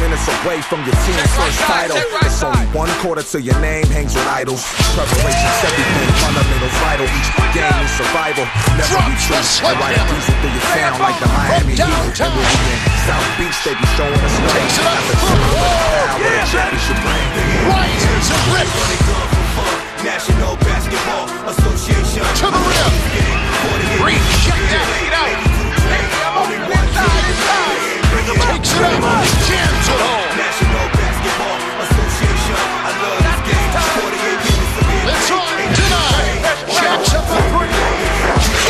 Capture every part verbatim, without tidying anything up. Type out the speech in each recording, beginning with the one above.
minutes away from your team's first title. It's only one quarter till your name hangs with idols. Preparation's everything, fundamentals vital. Each game is survival, never be true. I ride a diesel through your sound like the Miami Heat. And when we in South Beach, they be showing us love. Not the trouble, but the power of the championship brand. Right to rip. National Basketball Association. To the rim. Recheck that lead out. Only one side inside. Takes it up, jams it home. National Basketball Association. I love this game. forty-eight minutes of it. Let's on tonight. Jacks up the three.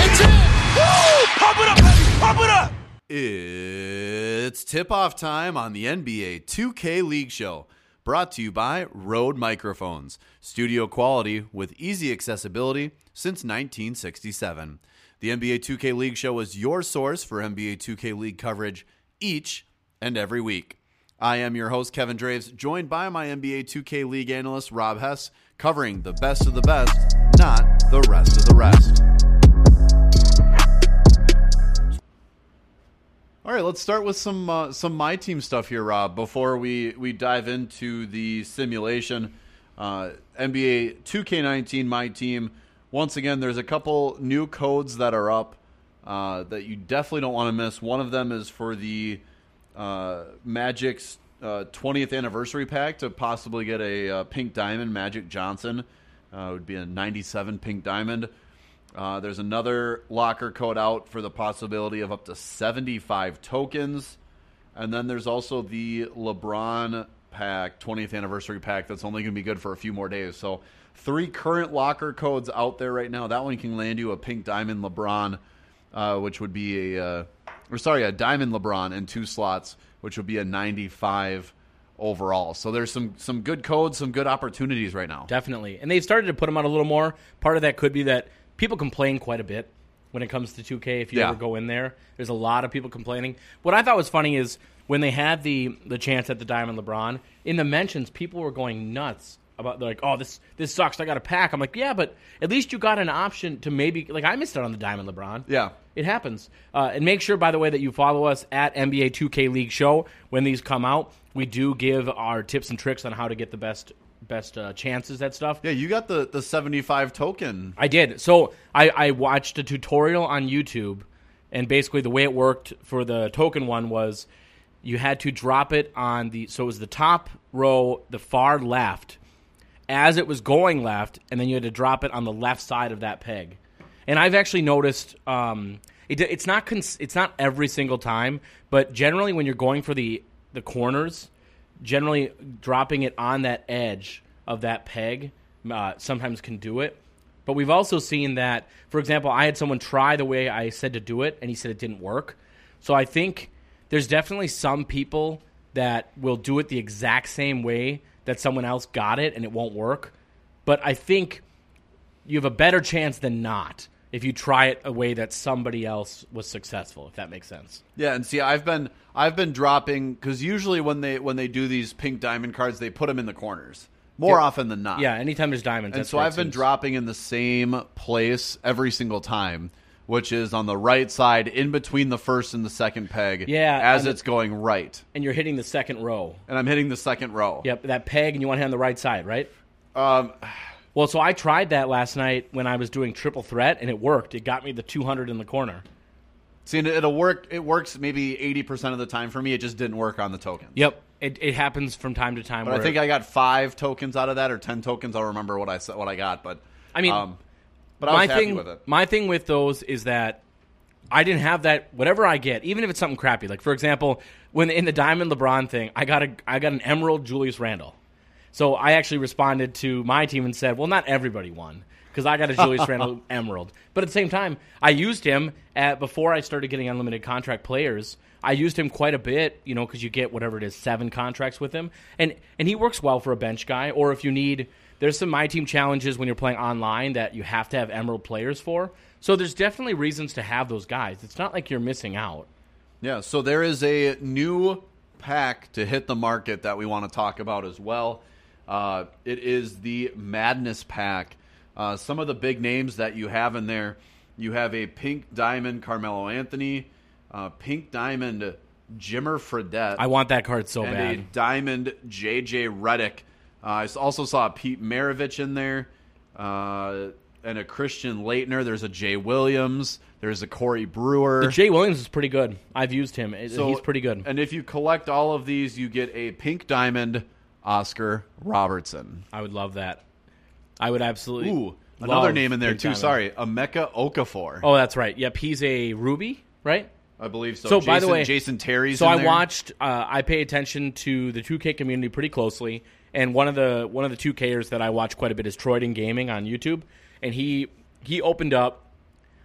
It's in. Woo! Pump it up. Pump it up. It's tip-off time on the N B A two K League Show, brought to you by Rode Microphones, studio quality with easy accessibility since nineteen sixty-seven. The N B A two K League Show is your source for N B A two K League coverage each and every week. I am your host, Kevin Draves, joined by my N B A two K League analyst, Rob Hess, covering the best of the best, not the rest of the rest. All right, let's start with some uh, some my team stuff here, Rob, before we, we dive into the simulation. Uh, N B A two K nineteen, my team. Once again, there's a couple new codes that are up uh, that you definitely don't want to miss. One of them is for the uh, Magic's uh, twentieth anniversary pack to possibly get a uh, pink diamond. Magic Johnson uh, would be a ninety-seven pink diamond. Uh, there's another locker code out for the possibility of up to seventy-five tokens. And then there's also the LeBron pack, twentieth anniversary pack, that's only going to be good for a few more days. So three current locker codes out there right now. That one can land you a pink diamond LeBron, uh, which would be a, uh, or sorry, a diamond LeBron in two slots, which would be a ninety-five overall. So there's some some good codes, some good opportunities right now. Definitely. And they've started to put them out a little more. Part of that could be that people complain quite a bit when it comes to two K. If you yeah. ever go in there, there's a lot of people complaining. What I thought was funny is when they had the the chance at the diamond LeBron, in the mentions, people were going nuts about, they're like, oh, this this sucks, I got a pack. I'm like, yeah, but at least you got an option to maybe, like, I missed out on the diamond LeBron. Yeah. It happens. Uh, and make sure, by the way, that you follow us at N B A two K League Show when these come out. We do give our tips and tricks on how to get the best best uh, chances at stuff. Yeah, you got the, the seventy-five token. I did. So I, I watched a tutorial on YouTube, and basically the way it worked for the token one was you had to drop it on the, so it was the top row, the far left, as it was going left, and then you had to drop it on the left side of that peg. And I've actually noticed um, it, it's not cons- it's not every single time, but generally when you're going for the, the corners, generally dropping it on that edge of that peg uh, sometimes can do it. But we've also seen that, for example, I had someone try the way I said to do it, and he said it didn't work. So I think there's definitely some people that will do it the exact same way that someone else got it and it won't work. But I think you have a better chance than not if you try it a way that somebody else was successful, if that makes sense. Yeah, and see, I've been I've been dropping, because usually when they when they do these pink diamond cards, they put them in the corners more yeah. often than not. Yeah, anytime there's diamonds. And so I've been dropping in the same place every single time, which is on the right side, in between the first and the second peg, yeah, as it's going right. And you're hitting the second row. And I'm hitting the second row. Yep, that peg, and you want to hit on the right side, right? Um, well, so I tried that last night when I was doing triple threat, and it worked. It got me the two hundred in the corner. See, it'll work. It works maybe eighty percent of the time for me. It just didn't work on the token. Yep, it it happens from time to time. But where I think it, I got five tokens out of that, or ten tokens. I'll remember what I what I got, but I mean. Um, But I was my happy thing, with it. My thing with those is that I didn't have that. Whatever I get, even if it's something crappy, like for example, when in the Diamond LeBron thing, I got a I got an Emerald Julius Randle. So I actually responded to my team and said, "Well, not everybody won because I got a Julius Randle Emerald." But at the same time, I used him at, before I started getting unlimited contract players. I used him quite a bit, you know, because you get whatever it is, seven contracts with him, and and he works well for a bench guy, or if you need. There's some My Team challenges when you're playing online that you have to have Emerald players for. So there's definitely reasons to have those guys. It's not like you're missing out. Yeah, so there is a new pack to hit the market that we want to talk about as well. Uh, it is the Madness Pack. Uh, some of the big names that you have in there, you have a Pink Diamond Carmelo Anthony, uh, Pink Diamond Jimmer Fredette. I want that card so and bad. And a diamond J J Redick. Uh, I also saw Pete Maravich in there uh, and a Christian Laettner. There's a Jay Williams. There's a Corey Brewer. The Jay Williams is pretty good. I've used him. So, he's pretty good. And if you collect all of these, you get a pink diamond Oscar Robertson. I would love that. I would absolutely Ooh, another name in there, too. Diamond. Sorry. Emeka Okafor. Oh, that's right. Yep, he's a Ruby, right? I believe so. So, Jason, by the way, Jason Terry's so in there. So I watched, uh, I pay attention to the two K community pretty closely, and one of the one of the two Kers that I watch quite a bit is Troyden Gaming on YouTube, and he he opened up,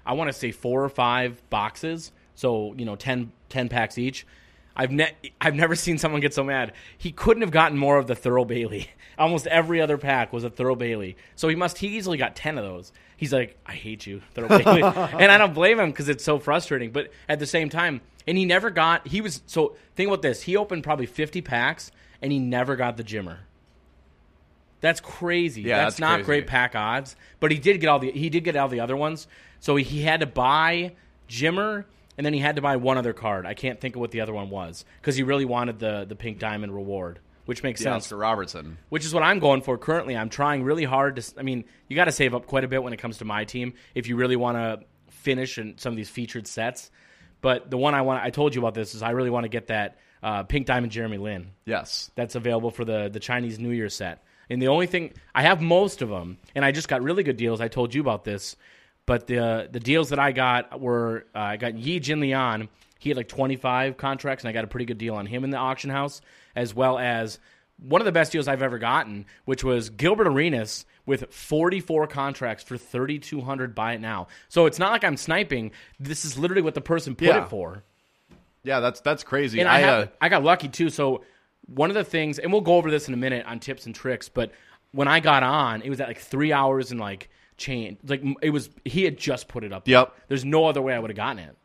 I want to say four or five boxes, so you know ten, ten packs each. I've ne- I've never seen someone get so mad. He couldn't have gotten more of the Thurl Bailey. Almost every other pack was a Thurl Bailey. So he must he easily got ten of those. He's like, I hate you, Thurl Bailey. And I don't blame him because it's so frustrating. But at the same time, and he never got, he was, so think about this. He opened probably fifty packs, and he never got the Jimmer. That's crazy. Yeah, that's, that's not crazy. Great pack odds. But he did get all the he did get all the other ones. So he had to buy Jimmer, and then he had to buy one other card. I can't think of what the other one was because he really wanted the, the pink diamond reward, which makes yeah, sense. Oscar Robertson. Which is what I'm going for currently. I'm trying really hard to – I mean, you got to save up quite a bit when it comes to my team if you really want to finish in some of these featured sets. But the one I want – I told you about this is I really want to get that uh, pink diamond Jeremy Lin. Yes. That's available for the, the Chinese New Year set. And the only thing – I have most of them, and I just got really good deals. I told you about this. But the the deals that I got were uh, I got Yi Jinlian. He had like twenty-five contracts, and I got a pretty good deal on him in the auction house, as well as one of the best deals I've ever gotten, which was Gilbert Arenas with forty-four contracts for thirty-two hundred dollars. Buy it now. So it's not like I'm sniping. This is literally what the person put yeah. it for. Yeah, that's that's crazy. And I I, have, uh... I got lucky too. So one of the things, and we'll go over this in a minute on tips and tricks. But when I got on, it was at like three hours and like. Chain like it was he had just put it up there. Yep, there's no other way I would have gotten it.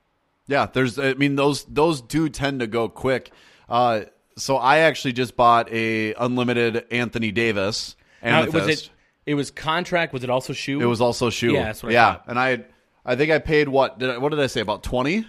Yeah, there's I mean those those do tend to go quick. Uh so I actually just bought a unlimited Anthony Davis amethyst. Now, was it it was contract was it also shoe it was also shoe yeah that's what I yeah thought. And I I think I paid what did I, what did I say about twenty?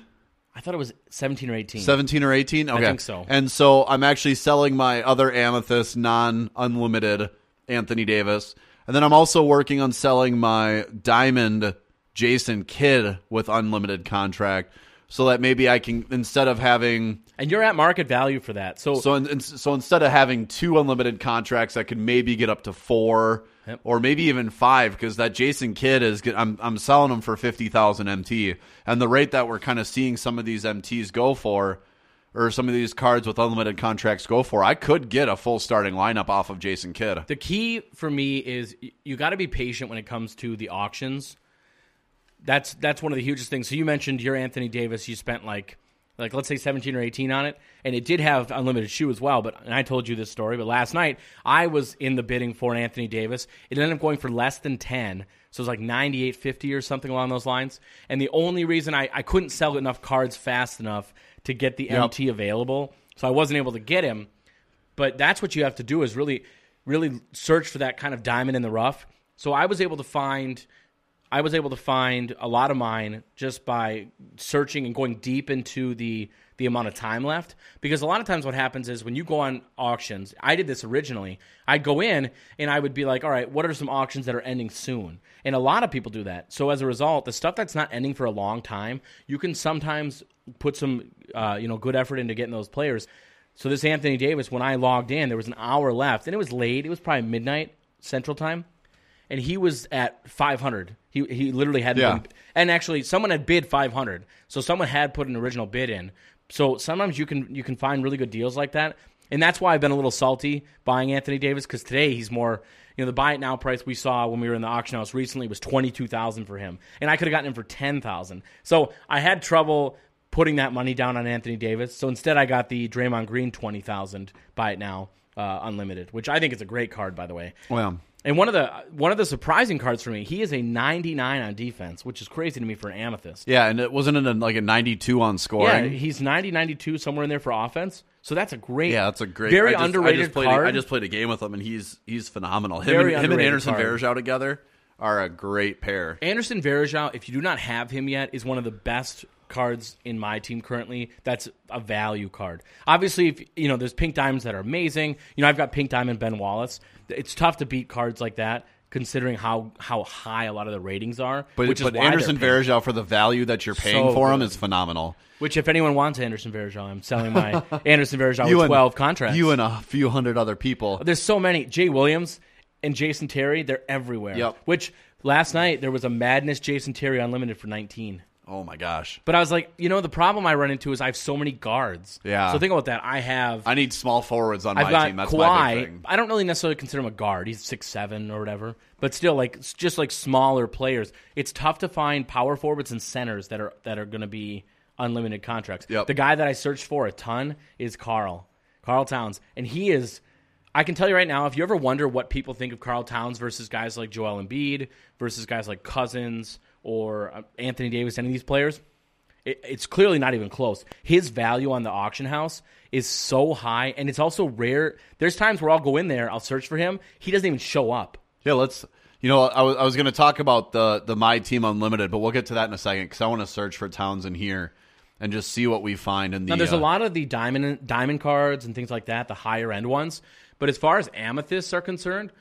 I thought it was seventeen or eighteen. seventeen or eighteen Okay. I think so. And so I'm actually selling my other amethyst non unlimited Anthony Davis. And then I'm also working on selling my diamond Jason Kidd with unlimited contract so that maybe I can, instead of having... And you're at market value for that. So so, in, so instead of having two unlimited contracts, I could maybe get up to four yep. or maybe even five because that Jason Kidd is... I'm, I'm selling them for fifty thousand M T. And the rate that we're kind of seeing some of these M Ts go for or some of these cards with unlimited contracts go for, I could get a full starting lineup off of Jason Kidd. The key for me is you got to be patient when it comes to the auctions. That's that's one of the hugest things. So you mentioned your Anthony Davis. You spent like, like let's say seventeen or eighteen on it, and it did have unlimited shoe as well. But and I told you this story, but last night I was in the bidding for an Anthony Davis. It ended up going for less than ten, so it was like ninety-eight fifty or something along those lines. And the only reason I, I couldn't sell enough cards fast enough to get the yep. M T available. So I wasn't able to get him. But that's what you have to do is really really search for that kind of diamond in the rough. So I was able to find I was able to find a lot of mine just by searching and going deep into the the amount of time left, because a lot of times what happens is when you go on auctions, I did this originally. I'd go in and I would be like, all right, what are some auctions that are ending soon? And a lot of people do that. So as a result, the stuff that's not ending for a long time, you can sometimes put some uh, you know, good effort into getting those players. So this Anthony Davis, when I logged in, there was an hour left and it was late. It was probably midnight Central Time. And he was at five hundred. He he literally had yeah. been, and actually someone had bid five hundred. So someone had put an original bid in. So sometimes you can you can find really good deals like that. And that's why I've been a little salty buying Anthony Davis, because today he's more, you know, the buy it now price we saw when we were in the auction house recently was twenty-two thousand dollars for him. And I could have gotten him for ten thousand dollars. So I had trouble putting that money down on Anthony Davis. So instead I got the Draymond Green twenty thousand dollars buy it now uh, unlimited, which I think is a great card, by the way. Wow. And one of the one of the surprising cards for me, he is a ninety-nine on defense, which is crazy to me for an amethyst. Yeah, and it wasn't in a, like a ninety-two on scoring. Yeah, he's ninety, ninety-two somewhere in there for offense. So that's a great, yeah, that's a great, very I just, underrated I just played, card. I just played a game with him, and he's he's phenomenal. Him, and, him and Anderson Varejao together are a great pair. Anderson Varejao, if you do not have him yet, is one of the best cards in my team currently, that's a value card. Obviously, if you know, there's pink diamonds that are amazing. You know, I've got pink diamond Ben Wallace. It's tough to beat cards like that, considering how, how high a lot of the ratings are. But, which but is Anderson Varejao, for the value that you're paying so for him, good. Is phenomenal. Which, if anyone wants Anderson Varejao, I'm selling my Anderson Varejao with twelve and, contracts. You and a few hundred other people. There's so many. Jay Williams and Jason Terry, they're everywhere. Yep. Which, last night, there was a madness Jason Terry Unlimited for nineteen. Oh, my gosh. But I was like, you know, the problem I run into is I have so many guards. Yeah. So think about that. I have... I need small forwards on I've my team. That's Kawhi, my big thing. I don't really necessarily consider him a guard. He's six seven or whatever. But still, like just like smaller players. It's tough to find power forwards and centers that are that are going to be unlimited contracts. Yep. The guy that I searched for a ton is Karl. Karl Towns. And he is... I can tell you right now, if you ever wonder what people think of Karl Towns versus guys like Joel Embiid, versus guys like Cousins... or Anthony Davis, any of these players, it, it's clearly not even close. His value on the auction house is so high, and it's also rare. There's times where I'll go in there, I'll search for him, he doesn't even show up. Yeah, let's... You know, I was, I was going to talk about the, the My Team Unlimited, but we'll get to that in a second, because I want to search for Towns in here and just see what we find in the... Now, there's uh, a lot of the diamond diamond cards and things like that, the higher-end ones, but as far as amethysts are concerned...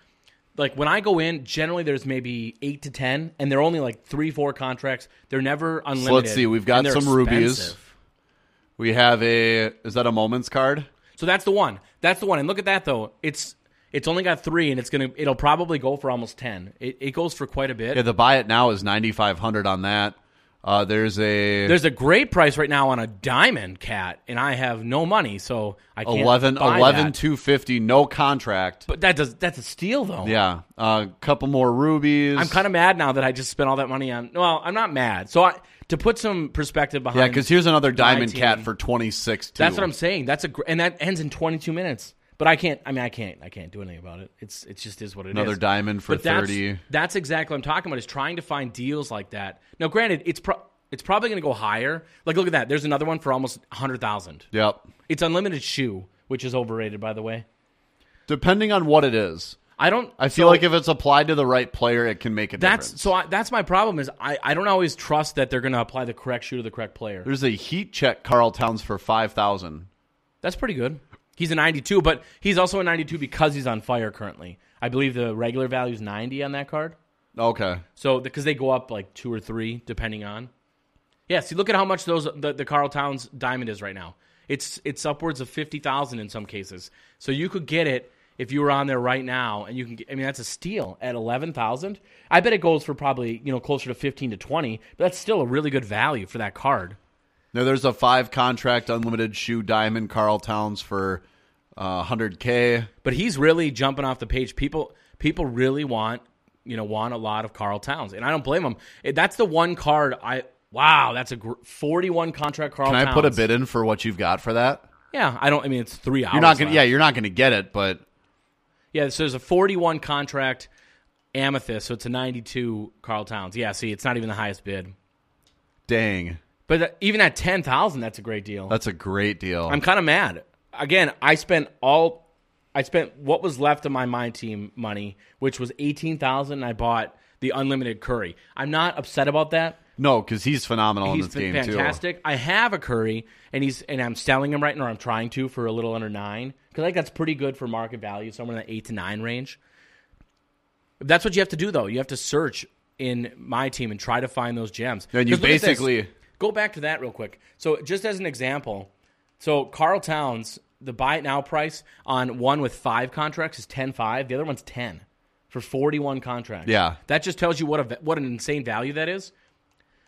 Like, when I go in, generally there's maybe eight to ten, and they're only like three, four contracts. They're never unlimited. So let's see. We've got some expensive. Rubies. We have a... Is that a Moments card? So that's the one. That's the one. And look at that, though. It's it's only got three, and it's gonna it'll probably go for almost ten. It, it goes for quite a bit. Yeah, the buy it now is ninety-five hundred on that. Uh, there's a... There's a great price right now on a Diamond Cat, and I have no money, so I can't eleven, buy eleven that. two fifty, no contract. But that does that's a steal, though. Yeah. A uh, couple more rubies. I'm kind of mad now that I just spent all that money on... Well, I'm not mad. So I, to put some perspective behind... Yeah, because here's another Diamond nineteen, Cat for twenty-six dollars. That's what I'm saying. That's a And that ends in twenty-two minutes. But I can't, I mean, I can't, I can't do anything about it. It's, it just is what it Another is. Another diamond for that's, thirty. That's exactly what I'm talking about, is trying to find deals like that. Now, granted, it's pro- it's probably going to go higher. Like, look at that. There's another one for almost one hundred thousand dollars. Yep. It's unlimited shoe, which is overrated, by the way. Depending on what it is. I don't. I feel so, like if it's applied to the right player, it can make a that's, difference. So I, that's my problem is I, I don't always trust that they're going to apply the correct shoe to the correct player. There's a heat check Karl Towns for five thousand dollars. That's pretty good. He's a ninety-two, but he's also a ninety-two because he's on fire currently. I believe the regular value is ninety on that card. Okay. So because they go up like two or three depending on. Yeah. See, look at how much those the, the Karl Towns diamond is right now. It's it's upwards of fifty thousand in some cases. So you could get it if you were on there right now, and you can. Get, I mean, that's a steal at eleven thousand. I bet it goes for probably you know closer to fifteen to twenty, but that's still a really good value for that card. Now, there's a five-contract unlimited shoe diamond Karl Towns for uh, one hundred K. But he's really jumping off the page. People people really want you know want a lot of Karl Towns, and I don't blame them. That's the one card I – wow, that's a gr- forty-one-contract Karl Towns. Can I put a bid in for what you've got for that? Yeah, I don't – I mean, it's three hours. You're not gonna, yeah, you're not going to get it, but – Yeah, so there's a forty-one-contract amethyst, so it's a ninety-two Karl Towns. Yeah, see, it's not even the highest bid. Dang. But even at ten thousand dollars, that's a great deal. That's a great deal. I'm kind of mad. Again, I spent all I spent what was left of my My Team money, which was eighteen thousand dollars, and I bought the unlimited Curry. I'm not upset about that. No, cuz he's phenomenal he's in this game fantastic. too. He's fantastic. I have a Curry and he's and I'm selling him right now, or I'm trying to, for a little under nine, cuz I think that's pretty good for market value, somewhere in the eight to nine range. That's what you have to do though. You have to search in My Team and try to find those gems. And you basically Go back to that real quick. So just as an example, so Karl Towns, the buy it now price on one with five contracts is ten five. The other one's ten for forty-one contracts. Yeah. That just tells you what a, what an insane value that is.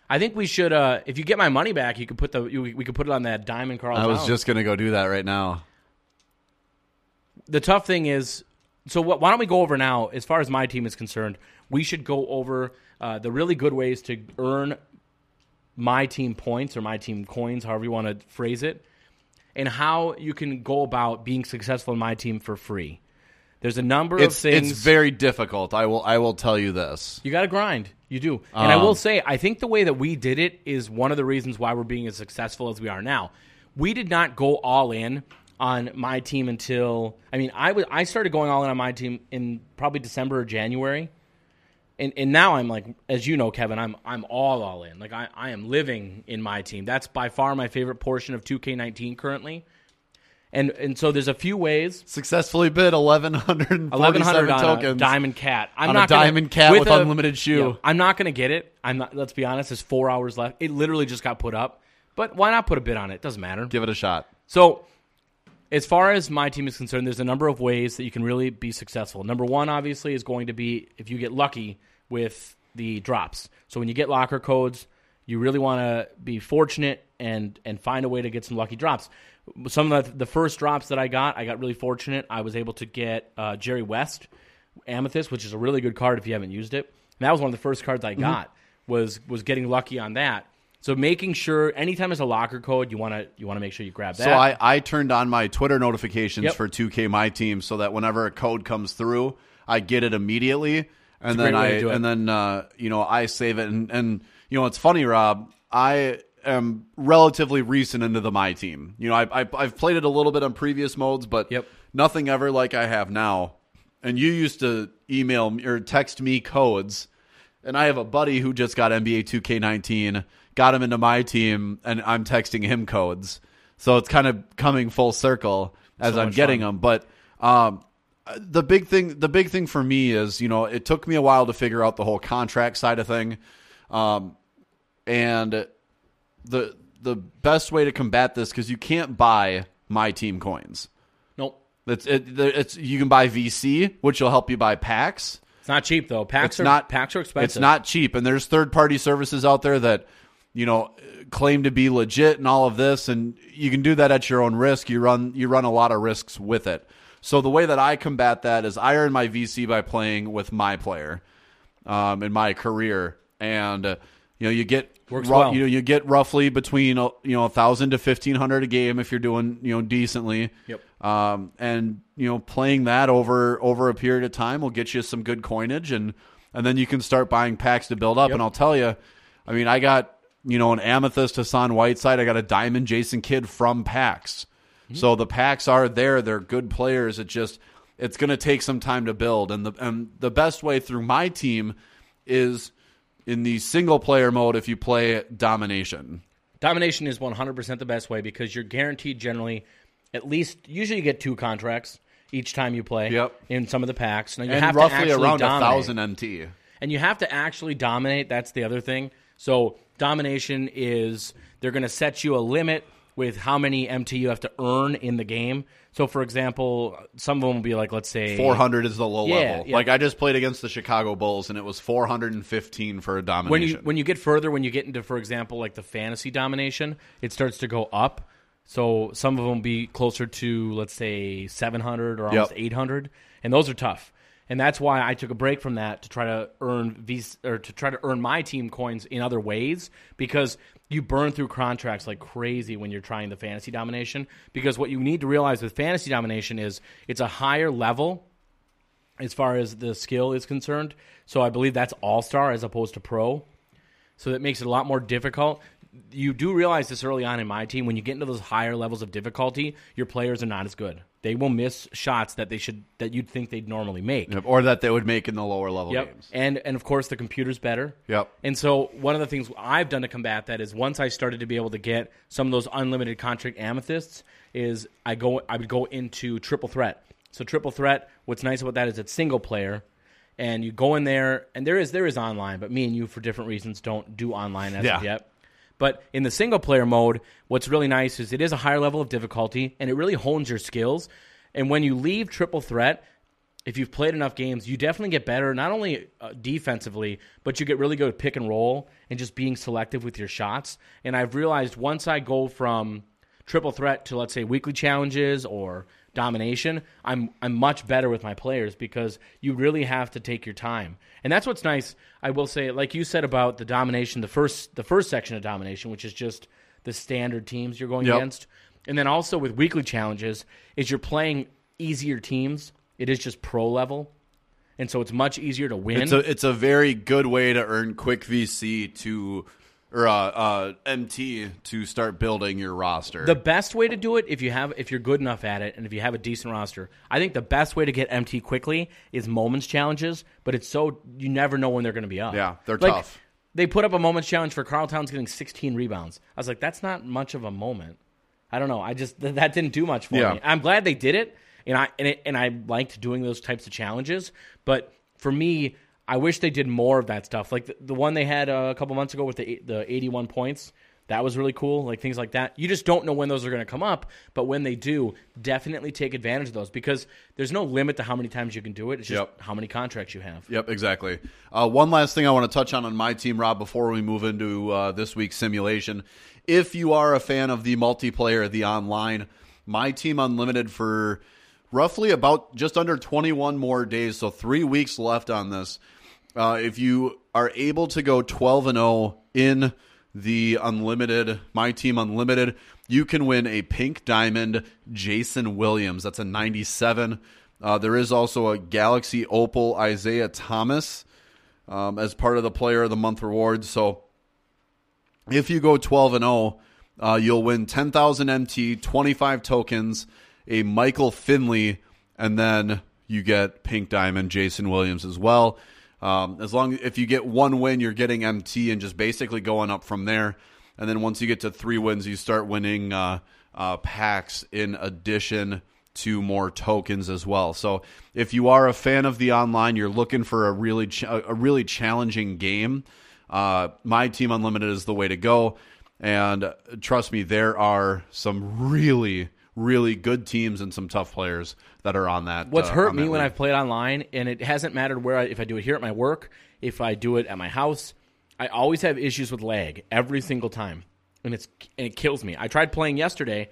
I think we should uh, – if you get my money back, you could put the you, we could put it on that diamond Karl Towns. I was just going to go do that right now. The tough thing is – so what, why don't we go over now, as far as My Team is concerned, we should go over uh, the really good ways to earn – My Team points or My Team coins, however you want to phrase it, and how you can go about being successful in My Team for free. There's a number it's, of things. It's very difficult. I will I will tell you this. You got to grind. You do. And um, I will say, I think the way that we did it is one of the reasons why we're being as successful as we are now. We did not go all in on My Team until, I mean, I, w- I started going all in on My Team in probably December or January. And and now I'm like, as you know, Kevin, I'm I'm all all in. Like I, I am living in my team. That's by far my favorite portion of two K nineteen currently. And and so there's a few ways. Successfully bid eleven forty-seven eleven hundred on tokens. A diamond cat. I'm on not a gonna, diamond cat with, with a, unlimited shoe. Yeah, I'm not going to get it. I'm not. Let's be honest. There's four hours left. It literally just got put up. But why not put a bid on it? It doesn't matter. Give it a shot. So as far as my team is concerned, there's a number of ways that you can really be successful. Number one, obviously, is going to be if you get lucky with the drops. So when you get locker codes, you really want to be fortunate and and find a way to get some lucky drops. Some of the, the first drops that I got, I got really fortunate. I was able to get uh, Jerry West Amethyst, which is a really good card if you haven't used it. And that was one of the first cards I got, mm-hmm. was was getting lucky on that. So making sure anytime there's a locker code, you want to you want to make sure you grab that. So I, I turned on my Twitter notifications yep. for two K My Team so that whenever a code comes through, I get it immediately, and then I and then uh, you know I save it. And, and you know it's funny, Rob, I am relatively recent into the My Team. You know I, I I've played it a little bit on previous modes, but yep. nothing ever like I have now. And you used to email or text me codes, and I have a buddy who just got N B A two K nineteen. Got him into my team, and I'm texting him codes. So it's kind of coming full circle as so I'm getting fun. them. But um, the big thing, the big thing for me is, you know, it took me a while to figure out the whole contract side of thing, um, and the the best way to combat this, because you can't buy my team coins. Nope. It's it, it's you can buy V C, which will help you buy packs. It's not cheap though. Packs it's are not, packs are expensive. It's not cheap, and there's third party services out there that, you know, claim to be legit and all of this, and you can do that at your own risk. You run you run a lot of risks with it. So the way that I combat that is I earn my V C by playing with my player um, in my career, and uh, you know you get ru- well. you know, you get roughly between you know a thousand to fifteen hundred a game if you're doing you know decently. Yep. Um, and you know playing that over over a period of time will get you some good coinage, and and then you can start buying packs to build up. Yep. And I'll tell you, I mean I got. You know, an Amethyst Hassan Whiteside. I got a Diamond Jason Kidd from PAX. Mm-hmm. So the PAX are there. They're good players. It just it's going to take some time to build. And the and the best way through my team is in the single player mode if you play Domination. Domination is one hundred percent the best way because you're guaranteed generally at least usually you get two contracts each time you play yep. in some of the PAX. Now you and have roughly to around dominate. one thousand M T. And you have to actually dominate. That's the other thing. So domination is they're going to set you a limit with how many M T you have to earn in the game. So, for example, some of them will be like, let's say four hundred is the low yeah, level. Yeah. Like I just played against the Chicago Bulls, and it was four hundred fifteen for a domination. When you when you get further, when you get into, for example, like the fantasy domination, it starts to go up. So some of them will be closer to, let's say, seven hundred or almost yep. eight hundred, and those are tough. And that's why I took a break from that to try to earn these, or to try to earn my team coins in other ways, because you burn through contracts like crazy when you're trying the fantasy domination. Because what you need to realize with fantasy domination is it's a higher level as far as the skill is concerned. So I believe that's all-star as opposed to pro. So that makes it a lot more difficult. You do realize this early on in my team, when you get into those higher levels of difficulty, your players are not as good. They will miss shots that they should that you'd think they'd normally make, yep, or that they would make in the lower level yep. games. And and of course the computer's better. Yep. And so one of the things I've done to combat that is once I started to be able to get some of those unlimited contract amethysts, is I go I would go into triple threat. So triple threat. What's nice about that is it's single player, and you go in there, and there is there is online, but me and you for different reasons don't do online as yeah. of yet. But in the single-player mode, what's really nice is it is a higher level of difficulty, and it really hones your skills. And when you leave Triple Threat, if you've played enough games, you definitely get better, not only uh, defensively, but you get really good at pick and roll and just being selective with your shots. And I've realized once I go from Triple Threat to, let's say, weekly challenges or domination, I'm I'm much better with my players because you really have to take your time. And that's what's nice. I will say, like you said about the domination, the first the first section of domination, which is just the standard teams you're going yep. against. And then also with weekly challenges, is you're playing easier teams. It is just pro level. And so it's much easier to win. It's a, it's a very good way to earn quick V C to or uh, uh, M T to start building your roster. The best way to do it, if you have, if you're good enough at it, and if you have a decent roster, I think the best way to get M T quickly is moments challenges. But it's so you never know when they're going to be up. Yeah, they're like, tough. They put up a moments challenge for Karl Towns getting sixteen rebounds. I was like, that's not much of a moment. I don't know. I just that didn't do much for yeah. me. I'm glad they did it, and I and, it, and I liked doing those types of challenges. But for me, I wish they did more of that stuff. Like the, the one they had a couple months ago with the the eighty-one points, that was really cool. Like things like that. You just don't know when those are going to come up, but when they do, definitely take advantage of those because there's no limit to how many times you can do it. It's just yep. how many contracts you have. Yep, exactly. Uh, one last thing I want to touch on on my team, Rob, before we move into uh, this week's simulation. If you are a fan of the multiplayer, the online, my team unlimited for roughly about just under twenty-one more days, so three weeks left on this. Uh, if you are able to go twelve and oh in the unlimited, my team unlimited, you can win a pink diamond Jason Williams. That's a ninety-seven. Uh, there is also a Galaxy Opal Isaiah Thomas um, as part of the Player of the Month reward. So if you go twelve and oh, uh, you'll win ten thousand M T, twenty-five tokens, a Michael Finley, and then you get pink diamond Jason Williams as well. Um, as long if you get one win, you're getting M T and just basically going up from there. And then once you get to three wins, you start winning uh, uh, packs in addition to more tokens as well. So if you are a fan of the online, you're looking for a really ch- a really challenging game. Uh, my team unlimited is the way to go. And trust me, there are some really, really good teams and some tough players that are on that. What's uh, hurt me league. When I've played online, and it hasn't mattered where I, if I do it here at my work, if I do it at my house, I always have issues with lag every single time, and it's and it kills me. I tried playing yesterday.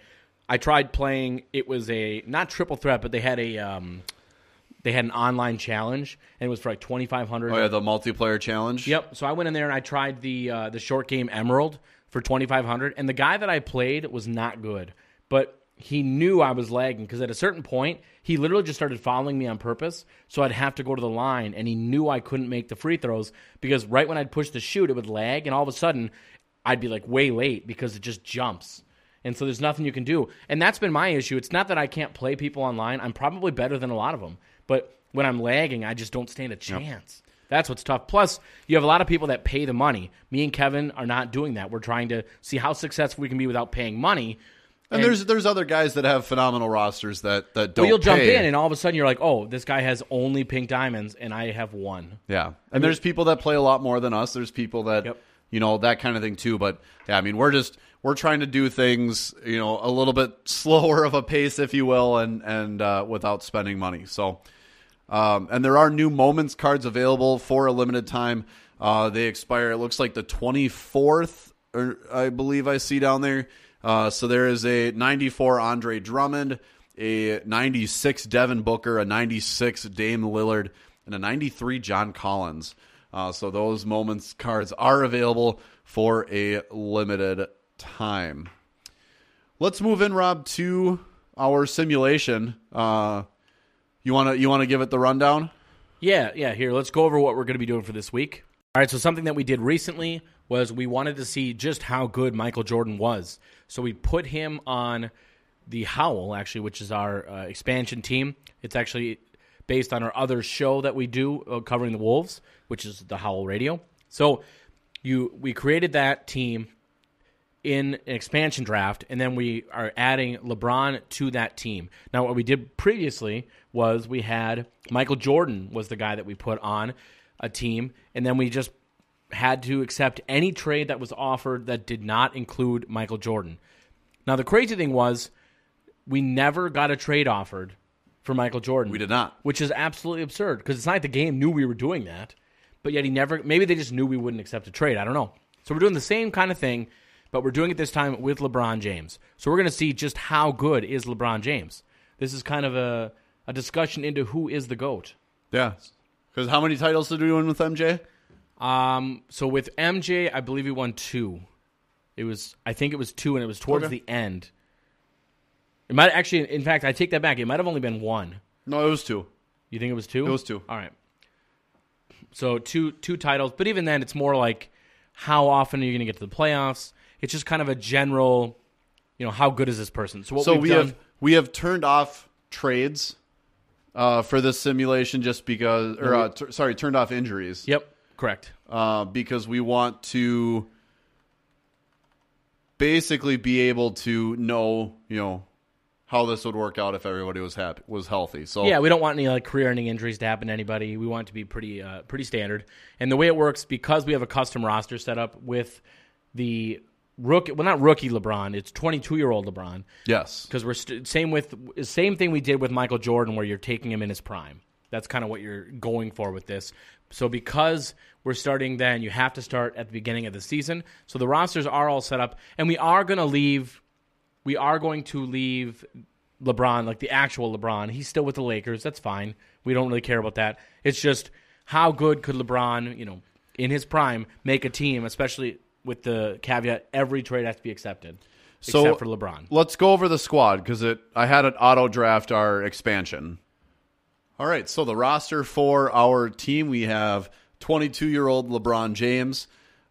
I tried playing. It was a not triple threat, but they had a um, they had an online challenge, and it was for like twenty five hundred. Oh yeah, the multiplayer challenge. Yep. So I went in there and I tried the uh, the short game Emerald for twenty five hundred, and the guy that I played was not good, but he knew I was lagging because at a certain point, he literally just started following me on purpose. So I'd have to go to the line, and he knew I couldn't make the free throws because right when I'd push the shoot, it would lag, and all of a sudden, I'd be like way late because it just jumps. And so there's nothing you can do. And that's been my issue. It's not that I can't play people online. I'm probably better than a lot of them. But when I'm lagging, I just don't stand a chance. Yep. That's what's tough. Plus, you have a lot of people that pay the money. Me and Kevin are not doing that. We're trying to see how successful we can be without paying money. And, and there's there's other guys that have phenomenal rosters that, that don't well, you'll pay. Jump in, and all of a sudden you're like, oh, this guy has only pink diamonds, and I have one. Yeah, and I mean, there's people that play a lot more than us. There's people that, yep. you know, that kind of thing too. But, yeah, I mean, we're just we're trying to do things, you know, a little bit slower of a pace, if you will, and, and uh, without spending money. So, um, and there are new moments cards available for a limited time. Uh, they expire, it looks like the twenty-fourth, or I believe I see down there. Uh, so there is a ninety-four Andre Drummond, a ninety-six Devin Booker, a ninety-six Dame Lillard, and a ninety-three John Collins. Uh, so those moments cards are available for a limited time. Let's move in, Rob, to our simulation. Uh, you wanna you wanna give it the rundown? Yeah, yeah. Here, let's go over what we're gonna be doing for this week. All right. So something that we did recently was we wanted to see just how good Michael Jordan was. So we put him on the Howl, actually, which is our uh, expansion team. It's actually based on our other show that we do uh, covering the Wolves, which is the Howl Radio. So you we created that team in an expansion draft, and then we are adding LeBron to that team. Now, what we did previously was we had Michael Jordan was the guy that we put on a team, and then we just had to accept any trade that was offered that did not include Michael Jordan. Now, the crazy thing was we never got a trade offered for Michael Jordan. We did not. Which is absolutely absurd because it's not like the game knew we were doing that, but yet he never – maybe they just knew we wouldn't accept a trade. I don't know. So we're doing the same kind of thing, but we're doing it this time with LeBron James. So we're going to see just how good is LeBron James. This is kind of a, a discussion into who is the GOAT. Yeah, because how many titles did we win with M J? Um. So with M J, I believe he won two. It was, I think it was two, and it was towards okay. the end. It might actually, in fact, I take that back. It might have only been one. No, it was two. You think it was two? It was two. All right. So two, two titles, but even then, it's more like how often are you going to get to the playoffs? It's just kind of a general, you know, how good is this person? So what so we've we done, have we have turned off trades uh, for this simulation just because, or uh, t- sorry, turned off injuries. Yep, correct. Uh, because we want to basically be able to know, you know, how this would work out if everybody was happy, was healthy. So yeah, we don't want any like career-ending injuries to happen to anybody. We want it to be pretty, uh, pretty standard. And the way it works, because we have a custom roster set up with the rookie, well, not rookie LeBron, it's twenty-two-year-old LeBron. Yes, because we're st- same with same thing we did with Michael Jordan, where you're taking him in his prime. That's kind of what you're going for with this. So because we're starting then, you have to start at the beginning of the season. So the rosters are all set up, and we are going to leave. We are going to leave LeBron, like the actual LeBron. He's still with the Lakers. That's fine. We don't really care about that. It's just how good could LeBron, you know, in his prime, make a team, especially with the caveat every trade has to be accepted, so except for LeBron. Let's go over the squad because it. I had it auto-draft our expansion. All right, so the roster for our team, we have twenty-two-year-old LeBron James,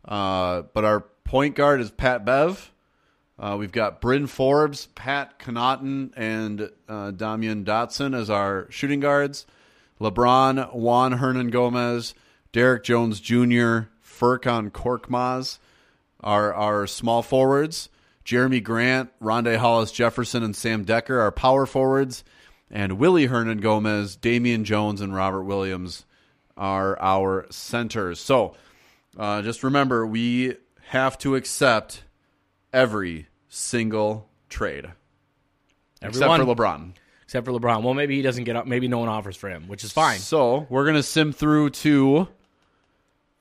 uh, but our point guard is Pat Bev. Uh, we've got Bryn Forbes, Pat Connaughton, and uh, Damian Dotson as our shooting guards. LeBron, Juan Hernan-Gomez, Derek Jones Junior, Furkan Korkmaz are our small forwards. Jeremy Grant, Rondé Hollis-Jefferson, and Sam Decker are power forwards. And Willie Hernan-Gomez, Damian Jones, and Robert Williams are our centers. So uh, just remember, we have to accept every single trade. Everyone. Except for LeBron. Except for LeBron. Well, maybe he doesn't get up. Maybe no one offers for him, which is fine. So we're going to sim through to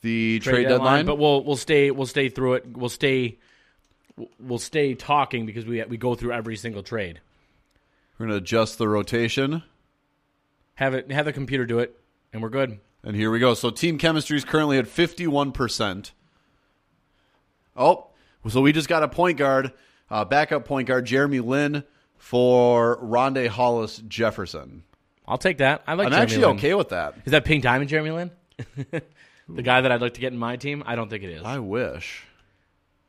the trade, trade deadline. deadline. But we'll we'll stay we'll stay through it. We'll stay we'll stay talking because we we go through every single trade. We're going to adjust the rotation. Have it have the computer do it, and we're good. And here we go. So team chemistry is currently at fifty-one percent. Oh. So we just got a point guard, uh, backup point guard, Jeremy Lin for Rondé Hollis-Jefferson. I'll take that. I like I'm Jeremy actually Lin. Okay with that. Is that Pink Diamond Jeremy Lin? The guy that I'd like to get in my team? I don't think it is. I wish.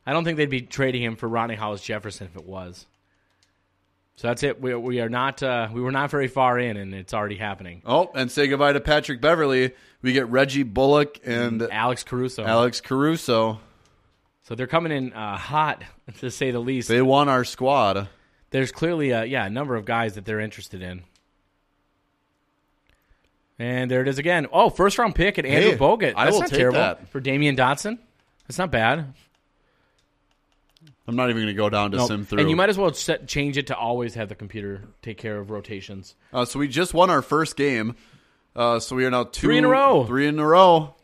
I don't think they'd be trading him for Rondé Hollis-Jefferson if it was. So that's it. We, we are not. Uh, we were not very far in, and it's already happening. Oh, and say goodbye to Patrick Beverley. We get Reggie Bullock and, and Alex Caruso. Alex Caruso. So they're coming in uh, hot, to say the least. They want our squad. There's clearly a, yeah, a number of guys that they're interested in. And there it is again. Oh, first-round pick at Andrew hey, Bogut. That's I will not take terrible. That. For Damian Dotson. That's not bad. I'm not even going to go down to nope. sim through. And you might as well set, change it to always have the computer take care of rotations. Uh, so we just won our first game. Uh, so we are now two, three in a row. Three in a row.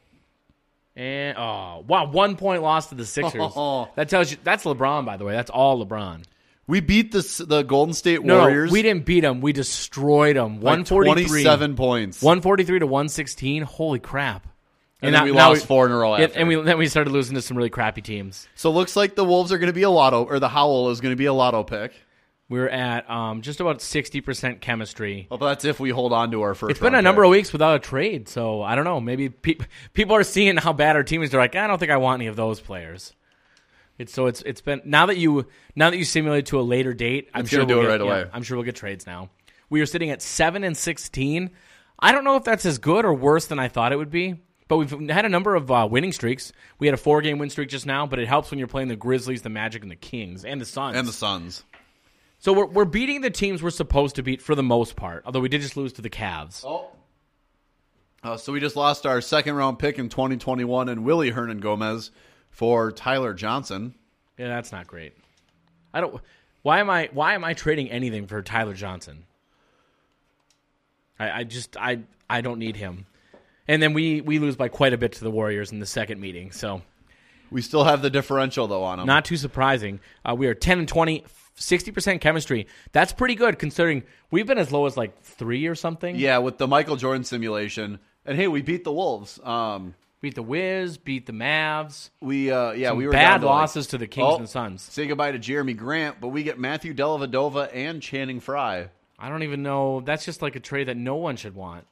And oh wow, one point loss to the Sixers. Oh. That tells you that's LeBron, by the way. That's all LeBron. We beat the the Golden State Warriors. No, no we didn't beat them. We destroyed them. Like twenty-seven points, one forty-three to one sixteen. Holy crap! And, and then now, we now lost we, four in a row. After. And we then we started losing to some really crappy teams. So it looks like the Wolves are going to be a lotto, or the Howell is going to be a lotto pick. We're at um, just about sixty percent chemistry. Well, but that's if we hold on to our first. It's been a number pick. Of weeks without a trade, so I don't know. Maybe pe- people are seeing how bad our team is. They're like, I don't think I want any of those players. It's so it's it's been now that you now that you simulate to a later date. I'm it's sure we'll do it right away. Yeah, I'm sure we'll get trades now. We are sitting at seven and sixteen. I don't know if that's as good or worse than I thought it would be. But we've had a number of uh, winning streaks. We had a four-game win streak just now, but it helps when you're playing the Grizzlies, the Magic, and the Kings, and the Suns, and the Suns. So we're we're beating the teams we're supposed to beat for the most part, although we did just lose to the Cavs. Oh, uh, so we just lost our second round pick in twenty twenty-one and Willie Hernan-Gomez for Tyler Johnson. Yeah, that's not great. I don't. Why am I why am I trading anything for Tyler Johnson? I, I just I I don't need him. And then we we lose by quite a bit to the Warriors in the second meeting. So we still have the differential though on him. Not too surprising. Uh, we are ten and twenty. sixty percent chemistry. That's pretty good considering we've been as low as like three or something. Yeah, with the Michael Jordan simulation. And hey, we beat the Wolves. Um, beat the Wiz, beat the Mavs. We uh, yeah, some we were bad to losses like, to the Kings oh, and Suns. Say goodbye to Jeremy Grant, but we get Matthew Dellavedova and Channing Frye. I don't even know. That's just like a trade that no one should want.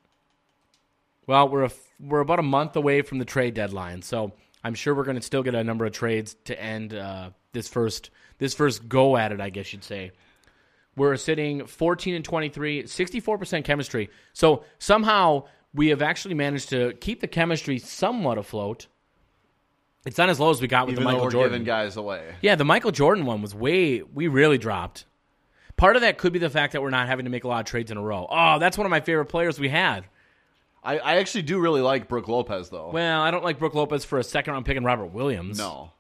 Well, we're a, we're about a month away from the trade deadline, so I'm sure we're going to still get a number of trades to end uh, this first this first go at it, I guess you'd say. We're sitting fourteen and twenty-three, sixty-four percent chemistry. So somehow we have actually managed to keep the chemistry somewhat afloat. It's not as low as we got with Even the Michael we're Jordan giving guys away. Yeah, the Michael Jordan one was way we really dropped. Part of that could be the fact that we're not having to make a lot of trades in a row. Oh, that's one of my favorite players we had. I, I actually do really like Brook Lopez, though. Well, I don't like Brook Lopez for a second-round pick and Robert Williams. No.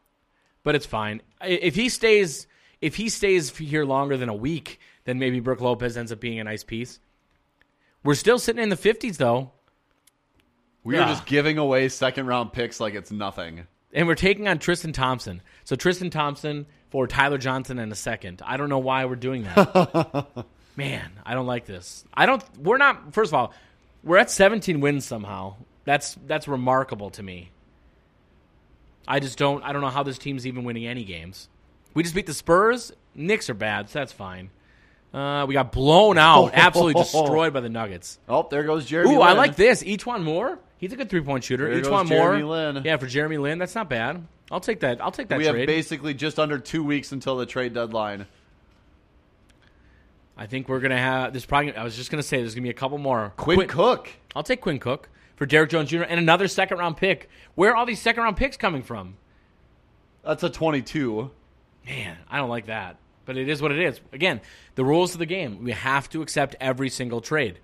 But it's fine. If he stays if he stays here longer than a week, then maybe Brook Lopez ends up being a nice piece. We're still sitting in the fifties, though. We yeah. are just giving away second-round picks like it's nothing. And we're taking on Tristan Thompson. So Tristan Thompson for Tyler Johnson in a second. I don't know why we're doing that. Man, I don't like this. I don't. We're not. First of all, we're at seventeen wins somehow. That's that's remarkable to me. I just don't. I don't know how this team's even winning any games. We just beat the Spurs. Knicks are bad, so that's fine. Uh, we got blown out, absolutely destroyed by the Nuggets. Oh, there goes Jeremy Lin. Ooh, I like this. Etwaun Moore. He's a good three-point shooter. There Etwaun goes Jeremy Moore. Lin. Yeah, for Jeremy Lin, that's not bad. I'll take that. I'll take that we trade. We have basically just under two weeks until the trade deadline. I think we're gonna have this. Probably, I was just gonna say there's gonna be a couple more. Quinn, Quinn Cook. I'll take Quinn Cook for Derek Jones Junior and another second-round pick. Where are all these second-round picks coming from? That's a twenty-two. Man, I don't like that. But it is what it is. Again, the rules of the game. We have to accept every single trade.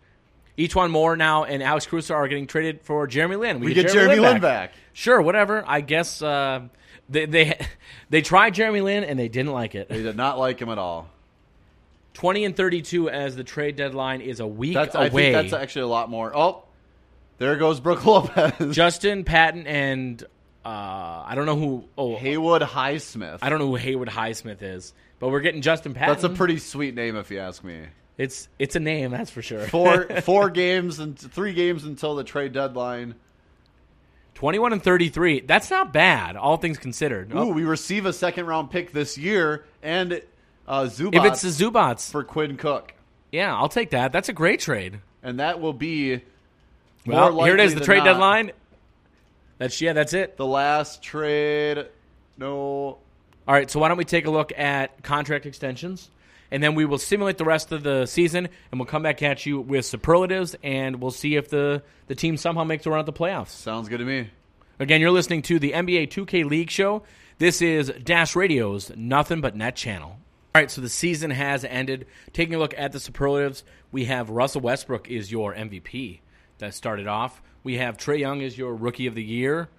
Etwaun Moore now and Alex Caruso are getting traded for Jeremy Lin. We, we get, get Jeremy, Jeremy Lin, Lin back. back. Sure, whatever. I guess uh, they they they tried Jeremy Lin and they didn't like it. They did not like him at all. Twenty and thirty-two as the trade deadline is a week that's, away. I think that's actually a lot more. Oh, there goes Brook Lopez, Justin Patton, and uh, I don't know who. Oh, Haywood Highsmith. I don't know who Haywood Highsmith is. But we're getting Justin Patton. That's a pretty sweet name, if you ask me. It's it's a name, that's for sure. four four games and three games until the trade deadline. Twenty-one and thirty-three. That's not bad, all things considered. Ooh, oh. We receive a second-round pick this year, and uh, Zubats. If it's the Zubats for Quinn Cook, yeah, I'll take that. That's a great trade, and that will be. Well, more here it is, the trade not. deadline. That's yeah, that's it. The last trade. No. All right, so why don't we take a look at contract extensions, and then we will simulate the rest of the season, and we'll come back at you with superlatives, and we'll see if the, the team somehow makes a run at the playoffs. Sounds good to me. Again, you're listening to the N B A two K League show. This is Dash Radio's Nothing But Net channel. All right, so the season has ended. Taking a look at the superlatives, we have Russell Westbrook is your M V P. That started off. We have Trae Young is your Rookie of the Year.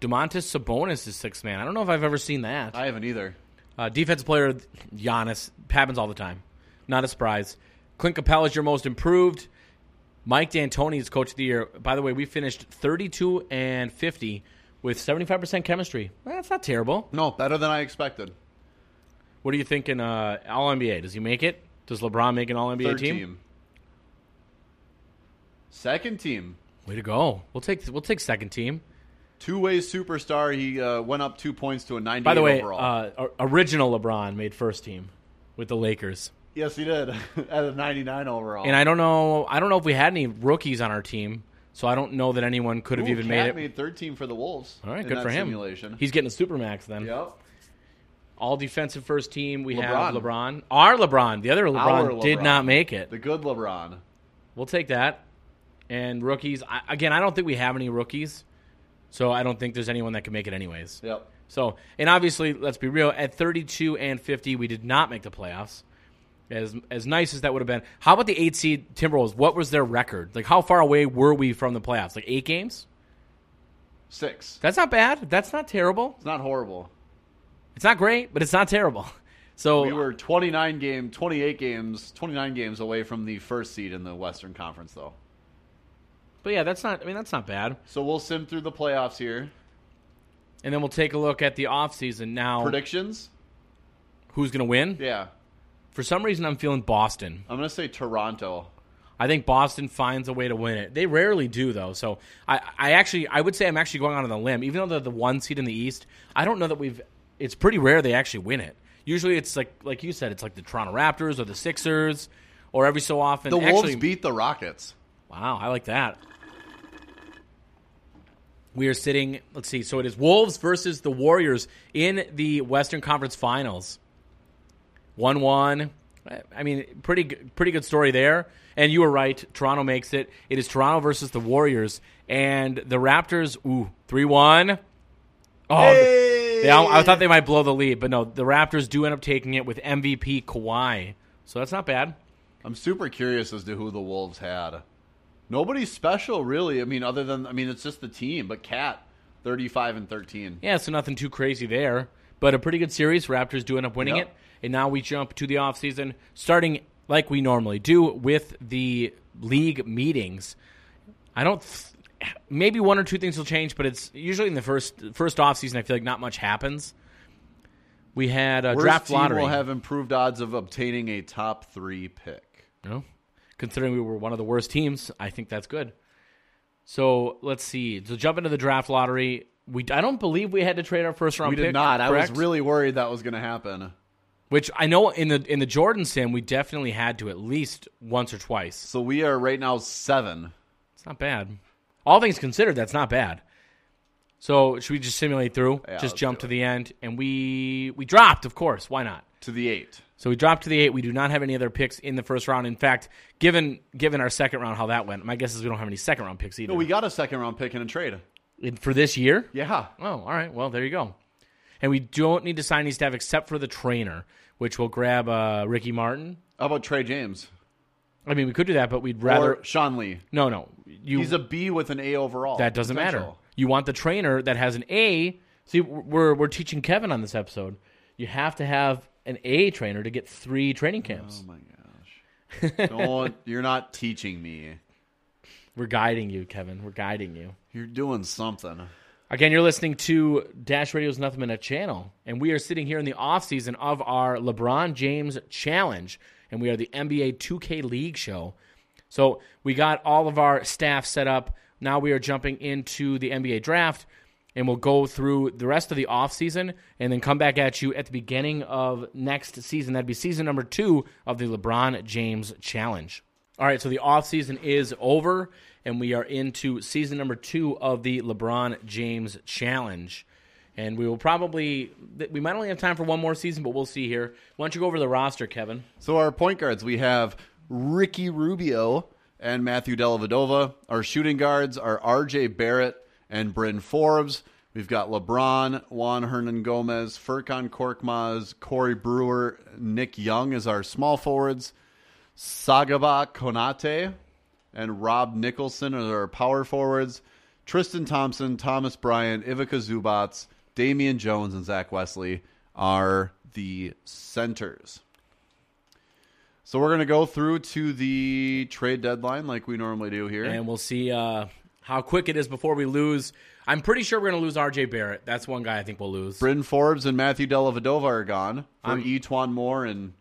Domantas Sabonis is sixth man. I don't know if I've ever seen that. I haven't either. Uh, defensive player, Giannis. Happens all the time. Not a surprise. Clint Capella is your most improved. Mike D'Antoni is coach of the year. By the way, we finished thirty-two and fifty with seventy-five percent chemistry. Well, that's not terrible. No, better than I expected. What are you thinking? Uh, All N B A. Does he make it? Does LeBron make an All N B A Third team? team? Second team. Way to go. We'll take We'll take second team. Two-way superstar. He uh, went up two points to a ninety-eight overall. By the way, uh, original LeBron made first team with the Lakers. Yes, he did at a ninety-nine overall. And I don't know. I don't know if we had any rookies on our team, so I don't know that anyone could have Ooh, even Cat made it. Made third team for the Wolves. All right, good for him. Simulation. He's getting a supermax then. Yep. All defensive first team. We LeBron. have LeBron. Our LeBron. The other LeBron, our LeBron did not make it. The good LeBron. We'll take that. And rookies. I, again, I don't think we have any rookies. So I don't think there's anyone that can make it anyways. Yep. So, and obviously, let's be real, at thirty-two and fifty, we did not make the playoffs. As as nice as that would have been. How about the eight seed Timberwolves? What was their record? Like, how far away were we from the playoffs? Like, eight games? Six. That's not bad. That's not terrible. It's not horrible. It's not great, but it's not terrible. So we were twenty-nine game, twenty-eight games, twenty-nine games away from the first seed in the Western Conference, though. But, yeah, that's not I mean, that's not bad. So we'll sim through the playoffs here. And then we'll take a look at the offseason now. Predictions? Who's going to win? Yeah. For some reason, I'm feeling Boston. I'm going to say Toronto. I think Boston finds a way to win it. They rarely do, though. So I, I actually, I would say I'm actually going out on a limb. Even though they're the one seed in the East, I don't know that we've – it's pretty rare they actually win it. Usually it's like like you said, it's like the Toronto Raptors or the Sixers or every so often. The Wolves actually beat the Rockets. Wow, I like that. We are sitting, let's see, so it is Wolves versus the Warriors in the Western Conference Finals. one one. I mean, pretty pretty good story there. And you were right, Toronto makes it. It is Toronto versus the Warriors. And the Raptors, ooh, three one. Oh, hey. they, I, I thought they might blow the lead, but no, the Raptors do end up taking it with M V P Kawhi. So that's not bad. I'm super curious as to who the Wolves had. Nobody's special, really. I mean, other than, I mean, it's just the team. But Cat, thirty-five and thirteen. Yeah, so nothing too crazy there. But a pretty good series. Raptors do end up winning yep. it. And now we jump to the offseason, starting like we normally do with the league meetings. I don't... Th- maybe one or two things will change, but it's usually in the first first offseason, I feel like not much happens. We had a draft lottery. Worst team will have improved odds of obtaining a top three pick. No. Considering we were one of the worst teams, I think that's good. So let's see. So jump into the draft lottery. We I don't believe we had to trade our first round pick. We did not. Correct? I was really worried that was going to happen. Which I know in the in the Jordan sim, we definitely had to at least once or twice. So we are right now seven. It's not bad. All things considered, that's not bad. So should we just simulate through? Yeah, just jump to the end. And we we dropped, of course. Why not? To the eight. So we dropped to the eight. We do not have any other picks in the first round. In fact, given given our second round, how that went, my guess is we don't have any second round picks either. No, we got a second round pick in a trade. And for this year? Yeah. Oh, all right. Well, there you go. And we don't need to sign these staff except for the trainer, which will grab uh, Ricky Martin. How about Trey James? I mean, we could do that, but we'd rather... Or Sean Lee. No, no. You... He's a B with an A overall. That doesn't potential. Matter. You want the trainer that has an A. See, we're we're teaching Kevin on this episode. You have to have an A trainer to get three training camps. Oh, my gosh. Don't, you're not teaching me. We're guiding you, Kevin. We're guiding you. You're doing something. Again, you're listening to Dash Radio's Nothing But a Channel, and we are sitting here in the offseason of our LeBron James Challenge, and we are the N B A two K League show. So we got all of our staff set up. Now we are jumping into the N B A draft, and we'll go through the rest of the offseason and then come back at you at the beginning of next season. That'd be season number two of the LeBron James Challenge. All right, so the offseason is over, and we are into season number two of the LeBron James Challenge. And we will probably, we might only have time for one more season, but we'll see here. Why don't you go over the roster, Kevin? So our point guards, we have Ricky Rubio and Matthew Dellavedova. Our shooting guards are R J Barrett and Bryn Forbes. We've got LeBron, Juan Hernan-Gomez, Furkan Korkmaz, Corey Brewer, Nick Young as our small forwards. Sagaba Konate and Rob Nicholson are our power forwards. Tristan Thompson, Thomas Bryant, Ivica Zubats, Damian Jones, and Zach Wesley are the centers. So we're going to go through to the trade deadline like we normally do here. And we'll see uh, how quick it is before we lose. I'm pretty sure we're going to lose R J Barrett. That's one guy I think we'll lose. Bryn Forbes and Matthew Dellavedova are gone. For Etwaun Moore and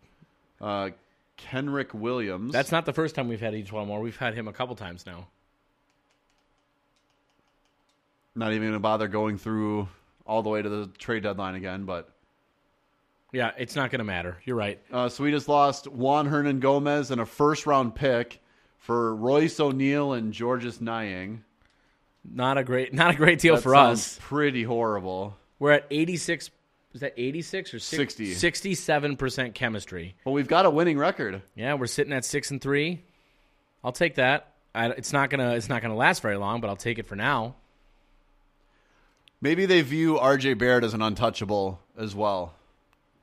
uh, Kenrick Williams. That's not the first time we've had Etwaun Moore. We've had him a couple times now. Not even going to bother going through all the way to the trade deadline again, but... Yeah, it's not going to matter. You're right. Uh, so we just lost Juan Hernan-Gomez and a first-round pick for Royce O'Neal and Georges Niang. Not a great not a great deal that for us. Pretty horrible. We're at eighty-six... Is that eighty-six or sixty? sixty. sixty-seven percent chemistry. Well, we've got a winning record. Yeah, we're sitting at six and three. I'll take that. I, it's not gonna. It's not gonna last very long, but I'll take it for now. Maybe they view R J Barrett as an untouchable as well.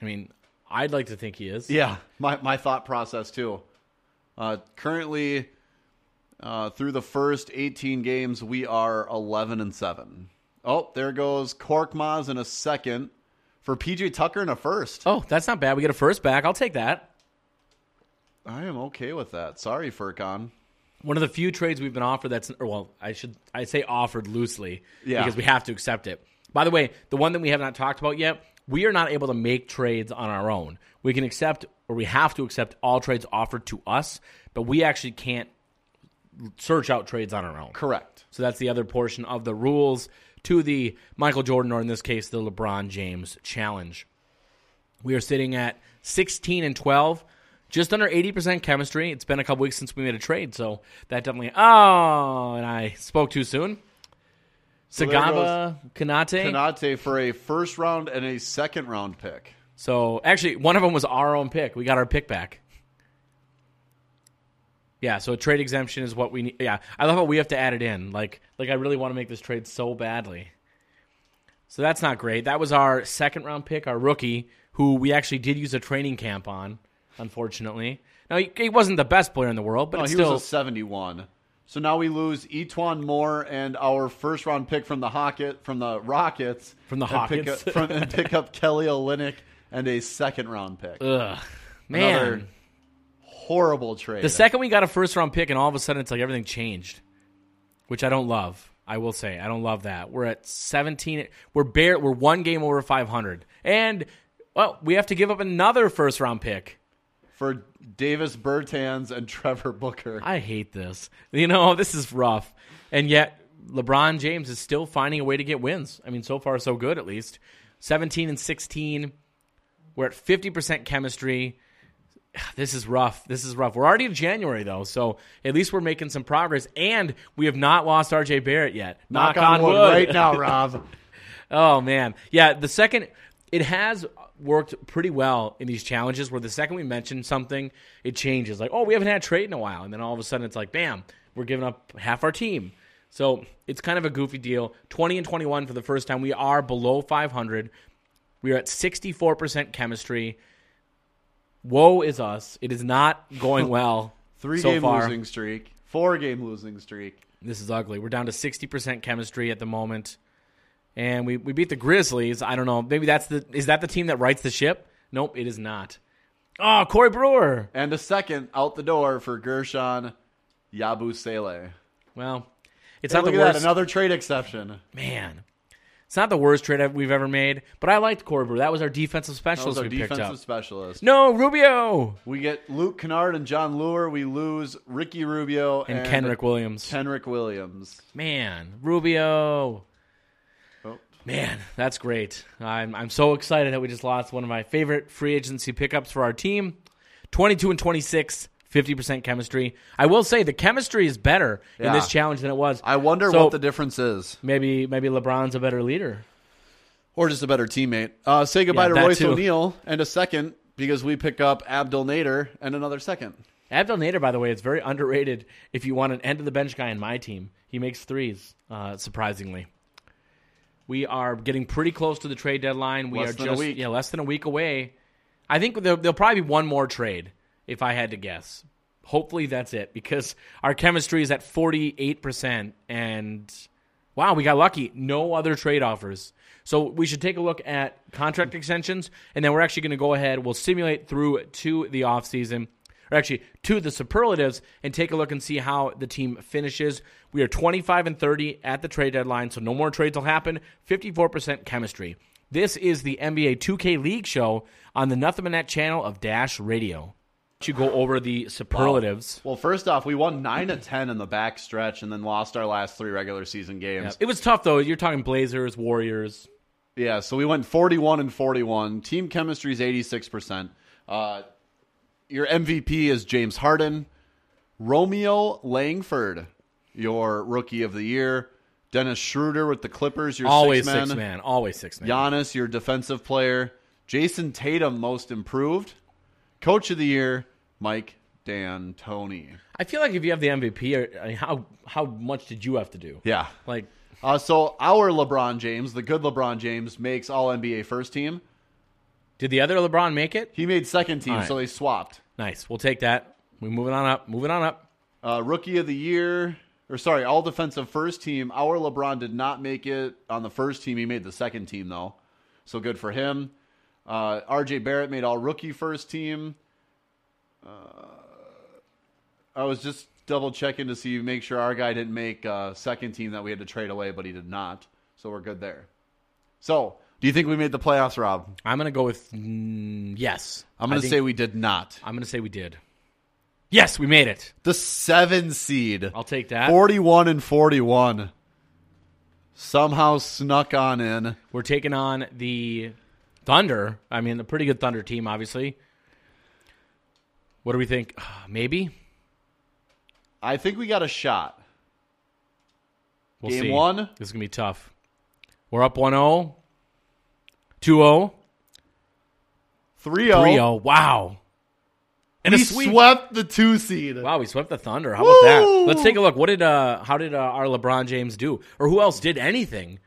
I mean, I'd like to think he is. Yeah, my my thought process too. Uh, currently, uh, through the first eighteen games, we are eleven and seven. Oh, there goes Korkmaz in a second. For P J Tucker in a first. Oh, that's not bad. We get a first back. I'll take that. I am okay with that. Sorry, Furkan. One of the few trades we've been offered that's, or well, I should I say offered loosely yeah. because we have to accept it. By the way, the one that we have not talked about yet, we are not able to make trades on our own. We can accept, or we have to accept all trades offered to us, but we actually can't search out trades on our own. Correct. So that's the other portion of the rules to the Michael Jordan, or in this case, the LeBron James Challenge. We are sitting at sixteen and twelve, just under eighty percent chemistry. It's been a couple weeks since we made a trade, so that definitely... Oh, and I spoke too soon. Sagamba, Kanate. Kanate for a first round and a second round pick. So actually, one of them was our own pick. We got our pick back. Yeah, so a trade exemption is what we need. Yeah, I love how we have to add it in. Like, like I really want to make this trade so badly. So that's not great. That was our second round pick, our rookie, who we actually did use a training camp on, unfortunately. Now, he, he wasn't the best player in the world, but no, he still... was a seventy-one. So now we lose Etwaun Moore and our first round pick from the Rockets, from the Rockets, from the Rockets, and, and pick up Kelly Olynyk and a second round pick. Ugh, man. Another horrible trade. The second we got a first-round pick, and all of a sudden it's like everything changed, which I don't love. I will say I don't love that. We're at seventeen. We're bare. We're one game over five hundred, and well, we have to give up another first-round pick for Davis Bertans and Trevor Booker. I hate this. You know, this is rough, and yet LeBron James is still finding a way to get wins. I mean, so far so good. At least seventeen and sixteen. We're at fifty percent chemistry. This is rough. This is rough. We're already in January, though, so at least we're making some progress, and we have not lost R J Barrett yet. Knock, Knock on wood. wood right now, Rob. Oh, man. Yeah, the second – it has worked pretty well in these challenges where the second we mention something, it changes. Like, oh, we haven't had a trade in a while, and then all of a sudden it's like, bam, we're giving up half our team. So it's kind of a goofy deal. twenty and twenty-one for the first time. We are below five hundred. We are at sixty-four percent chemistry. Woe is us. It is not going well. Three-game so losing streak. Four-game losing streak. This is ugly. We're down to sixty percent chemistry at the moment. And we, we beat the Grizzlies. I don't know. Maybe that's the – is that the team that rights the ship? Nope, it is not. Oh, Corey Brewer. And a second out the door for Gershon Yabusele. Well, it's hey, not the worst. Look at that. Another trade exception. Man. It's not the worst trade we've ever made, but I liked Corey Brewer. That was our defensive specialist that was our we defensive picked up. Specialist. No, Rubio. We get Luke Kennard and John Lure. We lose Ricky Rubio and, and Kenrick Williams. Kenrick Williams. Man, Rubio. Oh. Man, that's great. I'm I'm so excited that we just lost one of my favorite free agency pickups for our team. twenty-two and twenty-six. fifty percent chemistry. I will say the chemistry is better yeah. in this challenge than it was. I wonder so what the difference is. Maybe maybe LeBron's a better leader. Or just a better teammate. Uh, say goodbye yeah, to Royce O'Neal and a second because we pick up Abdel Nader and another second. Abdel Nader, by the way, is very underrated if you want an end-of-the-bench guy in my team. He makes threes, uh, surprisingly. We are getting pretty close to the trade deadline. We less are than just a week. Yeah, less than a week away. I think there'll, there'll probably be one more trade. If I had to guess, hopefully that's it because our chemistry is at forty-eight percent and wow, we got lucky. No other trade offers. So we should take a look at contract extensions and then we're actually going to go ahead. We'll simulate through to the offseason or actually to the superlatives and take a look and see how the team finishes. We are twenty-five and thirty at the trade deadline. So no more trades will happen. fifty-four percent chemistry. This is the N B A two K League show on the Nothing But Net channel of Dash Radio. You go over the superlatives. Well, well, first off, we won nine to ten in the back stretch and then lost our last three regular season games. Yep. It was tough, though. You're talking Blazers, Warriors. Yeah, so we went forty-one and forty-one. Team chemistry is eighty-six percent. Uh, your M V P is James Harden. Romeo Langford, your Rookie of the Year. Dennis Schroeder with the Clippers, your Always six-man. Six man. Always six-man. Giannis, your defensive player. Jason Tatum, most improved. Coach of the Year, Mike D'Antoni. I feel like if you have the M V P, I mean, how how much did you have to do? Yeah, like uh, so our LeBron James, the good LeBron James, makes All N B A First Team. Did the other LeBron make it? He made Second Team, right. So they swapped. Nice, we'll take that. We're moving on up. Moving on up. Uh, Rookie of the Year, or sorry, All Defensive First Team. Our LeBron did not make it on the First Team. He made the Second Team though, so good for him. Uh, R J Barrett made all-rookie first team. Uh, I was just double-checking to see, make sure our guy didn't make uh, second team that we had to trade away, but he did not. So we're good there. So, do you think we made the playoffs, Rob? I'm going to go with mm, yes. I'm going to say we did not. I'm going to say we did. Yes, we made it. The seven seed. I'll take that. forty-one and forty-one. Somehow snuck on in. We're taking on the... Thunder, I mean, a pretty good Thunder team, obviously. What do we think? Maybe? I think we got a shot. We'll Game see. one. This is going to be tough. We're up one oh. two oh. three oh. three oh. Wow. And we swept the two seed. Wow, we swept the Thunder. How Woo! about that? Let's take a look. What did uh, how did uh, our LeBron James do? Or who else did anything?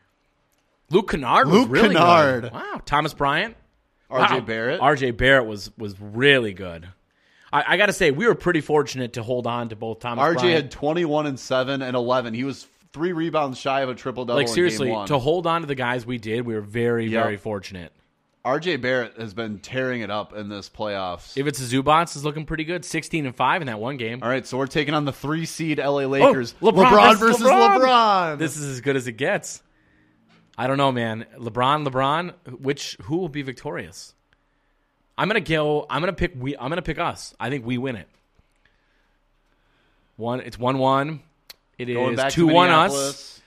Luke Kennard Luke was really Kennard. good. Wow. Thomas Bryant. R J wow. Barrett. R J Barrett was was really good. I, I got to say, we were pretty fortunate to hold on to both Thomas R J Bryant. had twenty-one and seven and eleven. He was three rebounds shy of a triple-double like, in seriously, game one. To hold on to the guys we did, we were very, yep. very fortunate. R J Barrett has been tearing it up in this playoffs. If it's Zubats, is looking pretty good. sixteen and five in that one game. All right, so we're taking on the three seed L A Lakers. Oh, LeBron, LeBron versus LeBron. LeBron. This is as good as it gets. I don't know, man. LeBron, LeBron. Which who will be victorious? I'm gonna go. I'm gonna pick. We. I'm gonna pick us. I think we win it. One. It's one one. It is two one us.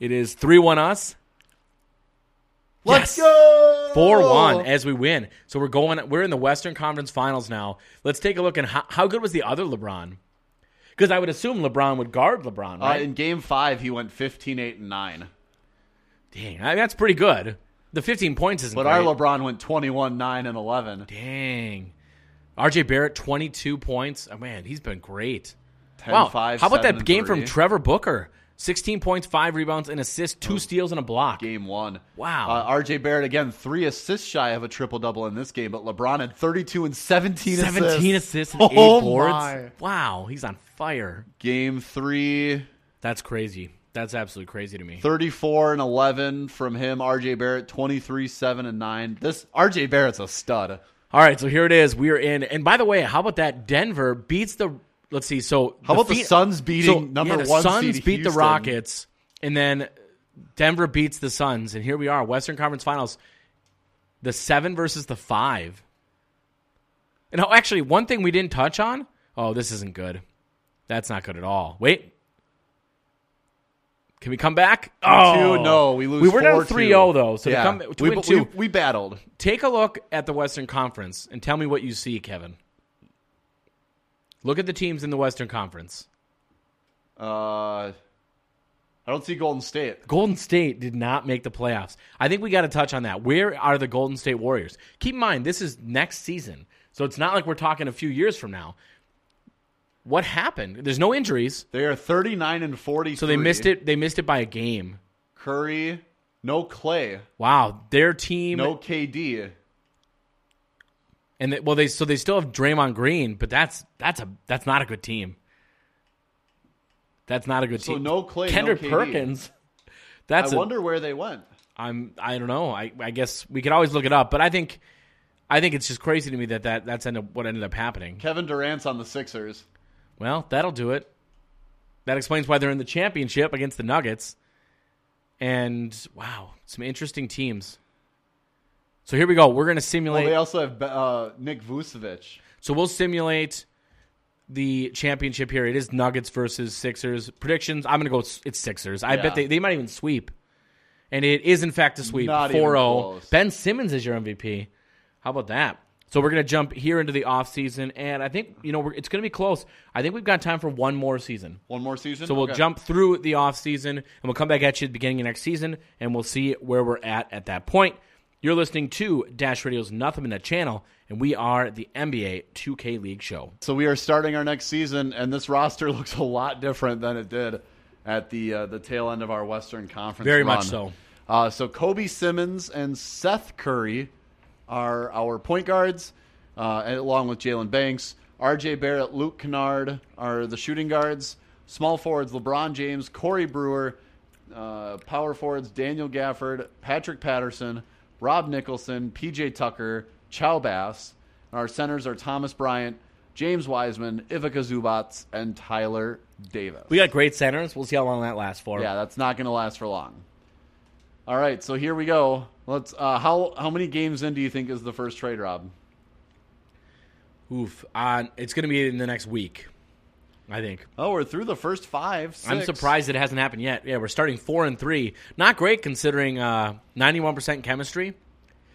It is three one us. Let's yes. go four one as we win. So we're going. We're in the Western Conference Finals now. Let's take a look. And how, how good was the other LeBron? Because I would assume LeBron would guard LeBron. Right? Uh, in Game Five, he went fifteen, eight, and nine. Dang, I mean, that's pretty good. The fifteen points isn't. But great. Our LeBron went twenty-one, nine, and eleven. Dang, R J Barrett twenty-two points. Oh man, he's been great. ten, wow, five, how about that game three. From Trevor Booker? sixteen points, five rebounds, an assist, two steals, and a block. Game one. Wow. Uh, R J Barrett, again, three assists shy of a triple-double in this game, but LeBron had thirty-two and seventeen, seventeen assists. seventeen assists and eight oh boards. My. Wow, he's on fire. Game three. That's crazy. That's absolutely crazy to me. thirty-four and eleven from him. R J Barrett, twenty-three, seven, and nine. This R J Barrett's a stud. All right, so here it is. We are in. And by the way, how about that? Denver beats the... Let's see. So how about the, the Suns beating so, number yeah, the one? The Suns seed beat Houston. The Rockets, and then Denver beats the Suns, and here we are, Western Conference Finals, the seven versus the five. And oh, actually, one thing we didn't touch on. Oh, this isn't good. That's not good at all. Wait, can we come back? Oh two, no, we lose. We were down three oh though, so yeah. to come, to we, win two. We, we battled. Take a look at the Western Conference and tell me what you see, Kevin. Look at the teams in the Western Conference. Uh, I don't see Golden State. Golden State did not make the playoffs. I think we got to touch on that. Where are the Golden State Warriors? Keep in mind, this is next season, so it's not like we're talking a few years from now. What happened? There's no injuries. They are thirty-nine and forty-three. So they missed it. They missed it by a game. Curry, no Clay. Wow, their team. No K D. And they, well, they so they still have Draymond Green, but that's that's a that's not a good team. That's not a good team. So no Clay, Kendrick no Perkins. That's I a, wonder where they went. I'm I don't know. I, I guess we could always look it up, but I think I think it's just crazy to me that, that that's end up, what ended up happening. Kevin Durant's on the Sixers. Well, that'll do it. That explains why they're in the championship against the Nuggets. And wow, some interesting teams. So here we go. We're going to simulate. Well, they also have uh, Nick Vucevic. So we'll simulate the championship here. It is Nuggets versus Sixers. Predictions, I'm going to go it's Sixers. I yeah. bet they, they might even sweep. And it is, in fact, a sweep. Not four oh. Ben Simmons is your M V P. How about that? So we're going to jump here into the offseason. And I think, you know, we're, it's going to be close. I think we've got time for one more season. One more season? So we'll okay. jump through the offseason. And we'll come back at you at the beginning of next season. And we'll see where we're at at that point. You're listening to Dash Radio's Nothing But Net channel, and we are the N B A two K League show. So we are starting our next season, and this roster looks a lot different than it did at the uh, the tail end of our Western Conference Very run. much so. Uh, so Kobe Simmons and Seth Curry are our point guards, uh, along with Jalen Banks. R J Barrett, Luke Kennard are the shooting guards. Small forwards, LeBron James, Corey Brewer. Uh, power forwards, Daniel Gafford, Patrick Patterson, Rob Nicholson, P J Tucker, Chow Bass. And our centers are Thomas Bryant, James Wiseman, Ivica Zubats, and Tyler Davis. We got great centers. We'll see how long that lasts for. Yeah, that's not going to last for long. All right, so here we go. Let's. Uh, how how many games in do you think is the first trade, Rob? Oof, uh, it's going to be in the next week, I think. Oh, we're through the first five, six. I'm surprised it hasn't happened yet. Yeah, we're starting four and three. Not great considering uh, ninety-one percent chemistry.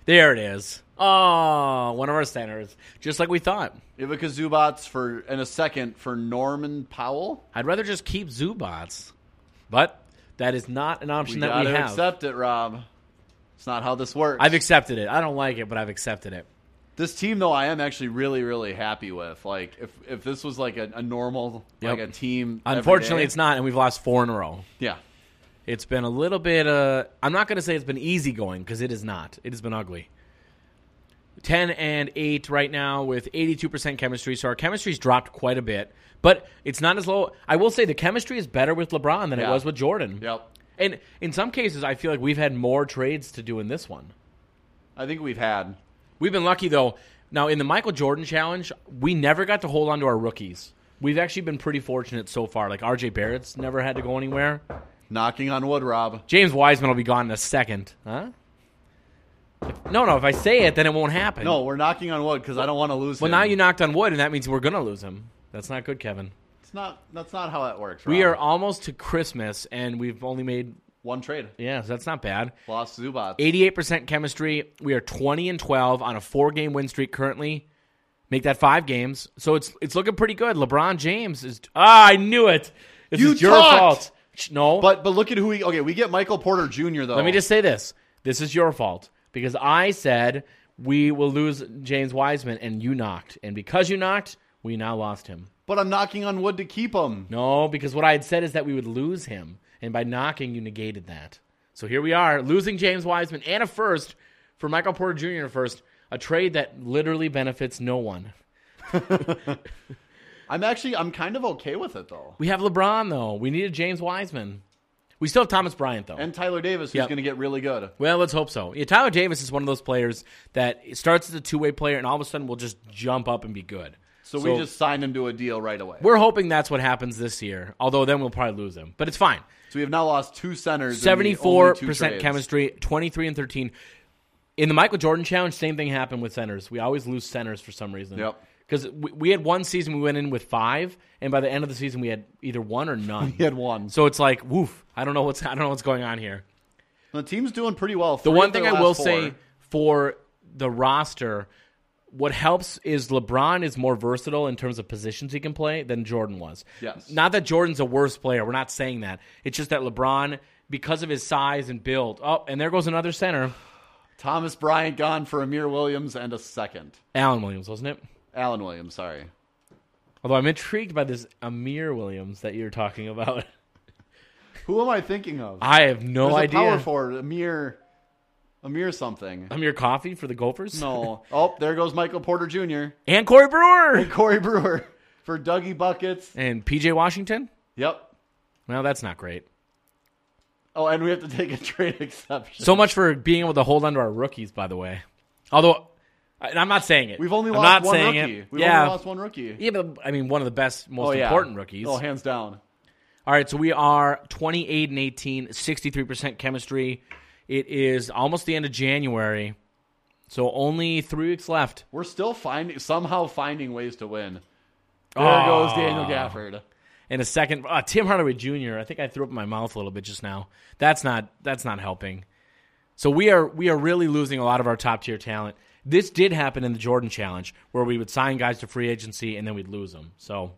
There it is. Oh, one of our centers. Just like we thought. Ivica Zubats for in a second for Norman Powell. I'd rather just keep Zubats. But That is not an option we that we have. You gotta accept it, Rob. It's not how this works. I've accepted it. I don't like it, but I've accepted it. This team, though, I am actually really, really happy with. Like, if if this was like a, a normal, yep. like a team. Unfortunately, it's not, and we've lost four in a row. Yeah. It's been a little bit, uh, I'm not going to say it's been easy going, because it is not. It has been ugly. ten and eight right now with eighty-two percent chemistry, so our chemistry's dropped quite a bit. But it's not as low. I will say the chemistry is better with LeBron than yeah. it was with Jordan. Yep. And in some cases, I feel like we've had more trades to do in this one. I think we've had. We've been lucky, though. Now, in the Michael Jordan Challenge, we never got to hold on to our rookies. We've actually been pretty fortunate so far. Like, R J Barrett's never had to go anywhere. Knocking on wood, Rob. James Wiseman will be gone in a second. Huh? No, no. If I say it, then it won't happen. No, we're knocking on wood because I don't want to lose well, him. Well, now you knocked on wood, and that means we're going to lose him. That's not good, Kevin. It's not. That's not how that works, Rob. We are almost to Christmas, and we've only made... One trade. Yeah, so that's not bad. Lost Zubac. eighty-eight percent chemistry. We are twenty and twelve on a four-game win streak currently. Make that five games. So it's it's looking pretty good. LeBron James is... Ah, I knew it. This you is your talked. fault. No. But but look at who we... Okay, we get Michael Porter Junior, though. Let me just say this. This is your fault. Because I said we will lose James Wiseman, and you knocked. And because you knocked, we now lost him. But I'm knocking on wood to keep him. No, because what I had said is that we would lose him. And by knocking, you negated that. So here we are, losing James Wiseman and a first for Michael Porter Junior first, a trade that literally benefits no one. I'm actually, I'm kind of okay with it, though. We have LeBron, though. We needed James Wiseman. We still have Thomas Bryant, though. And Tyler Davis, who's yep. going to get really good. Well, let's hope so. Yeah, Tyler Davis is one of those players that starts as a two-way player and all of a sudden will just jump up and be good. So, so we just signed him to a deal right away. We're hoping that's what happens this year, although then we'll probably lose him. But it's fine. So we have now lost two centers. seventy-four percent chemistry, twenty-three and thirteen. In the Michael Jordan Challenge, same thing happened with centers. We always lose centers for some reason. Yep. Because we, we had one season we went in with five, and by the end of the season we had either one or none. We had one. So it's like, woof, I don't know what's I don't know what's going on here. The team's doing pretty well. Three the one thing I will four. say for the roster, what helps is LeBron is more versatile in terms of positions he can play than Jordan was. Yes. Not that Jordan's a worse player. We're not saying that. It's just that LeBron, because of his size and build, oh, and there goes another center. Thomas Bryant gone for Amir Williams and a second. Alan Williams, wasn't it? Alan Williams, sorry. Although I'm intrigued by this Amir Williams that you're talking about. Who am I thinking of? I have no There's idea. A power forward, Amir... Amir something. Amir Coffee for the Gophers? No. Oh, there goes Michael Porter Junior And Corey Brewer. And Corey Brewer for Dougie Buckets. And P J Washington? Yep. Well, that's not great. Oh, and we have to take a trade exception. So much for being able to hold on to our rookies, by the way. Although, and I'm not saying it. We've only lost one rookie. It. We've yeah. only lost one rookie. Yeah, but I mean, one of the best, most oh, yeah. important rookies. Oh, hands down. All right, so we are twenty-eight and eighteen, sixty-three percent chemistry. It is almost the end of January, so only three weeks left. We're still finding somehow finding ways to win. There oh. goes Daniel Gafford. And a second, uh, Tim Hardaway Junior I think I threw up in my mouth a little bit just now. That's not that's not helping. So we are we are really losing a lot of our top tier talent. This did happen in the Jordan Challenge, where we would sign guys to free agency and then we'd lose them. So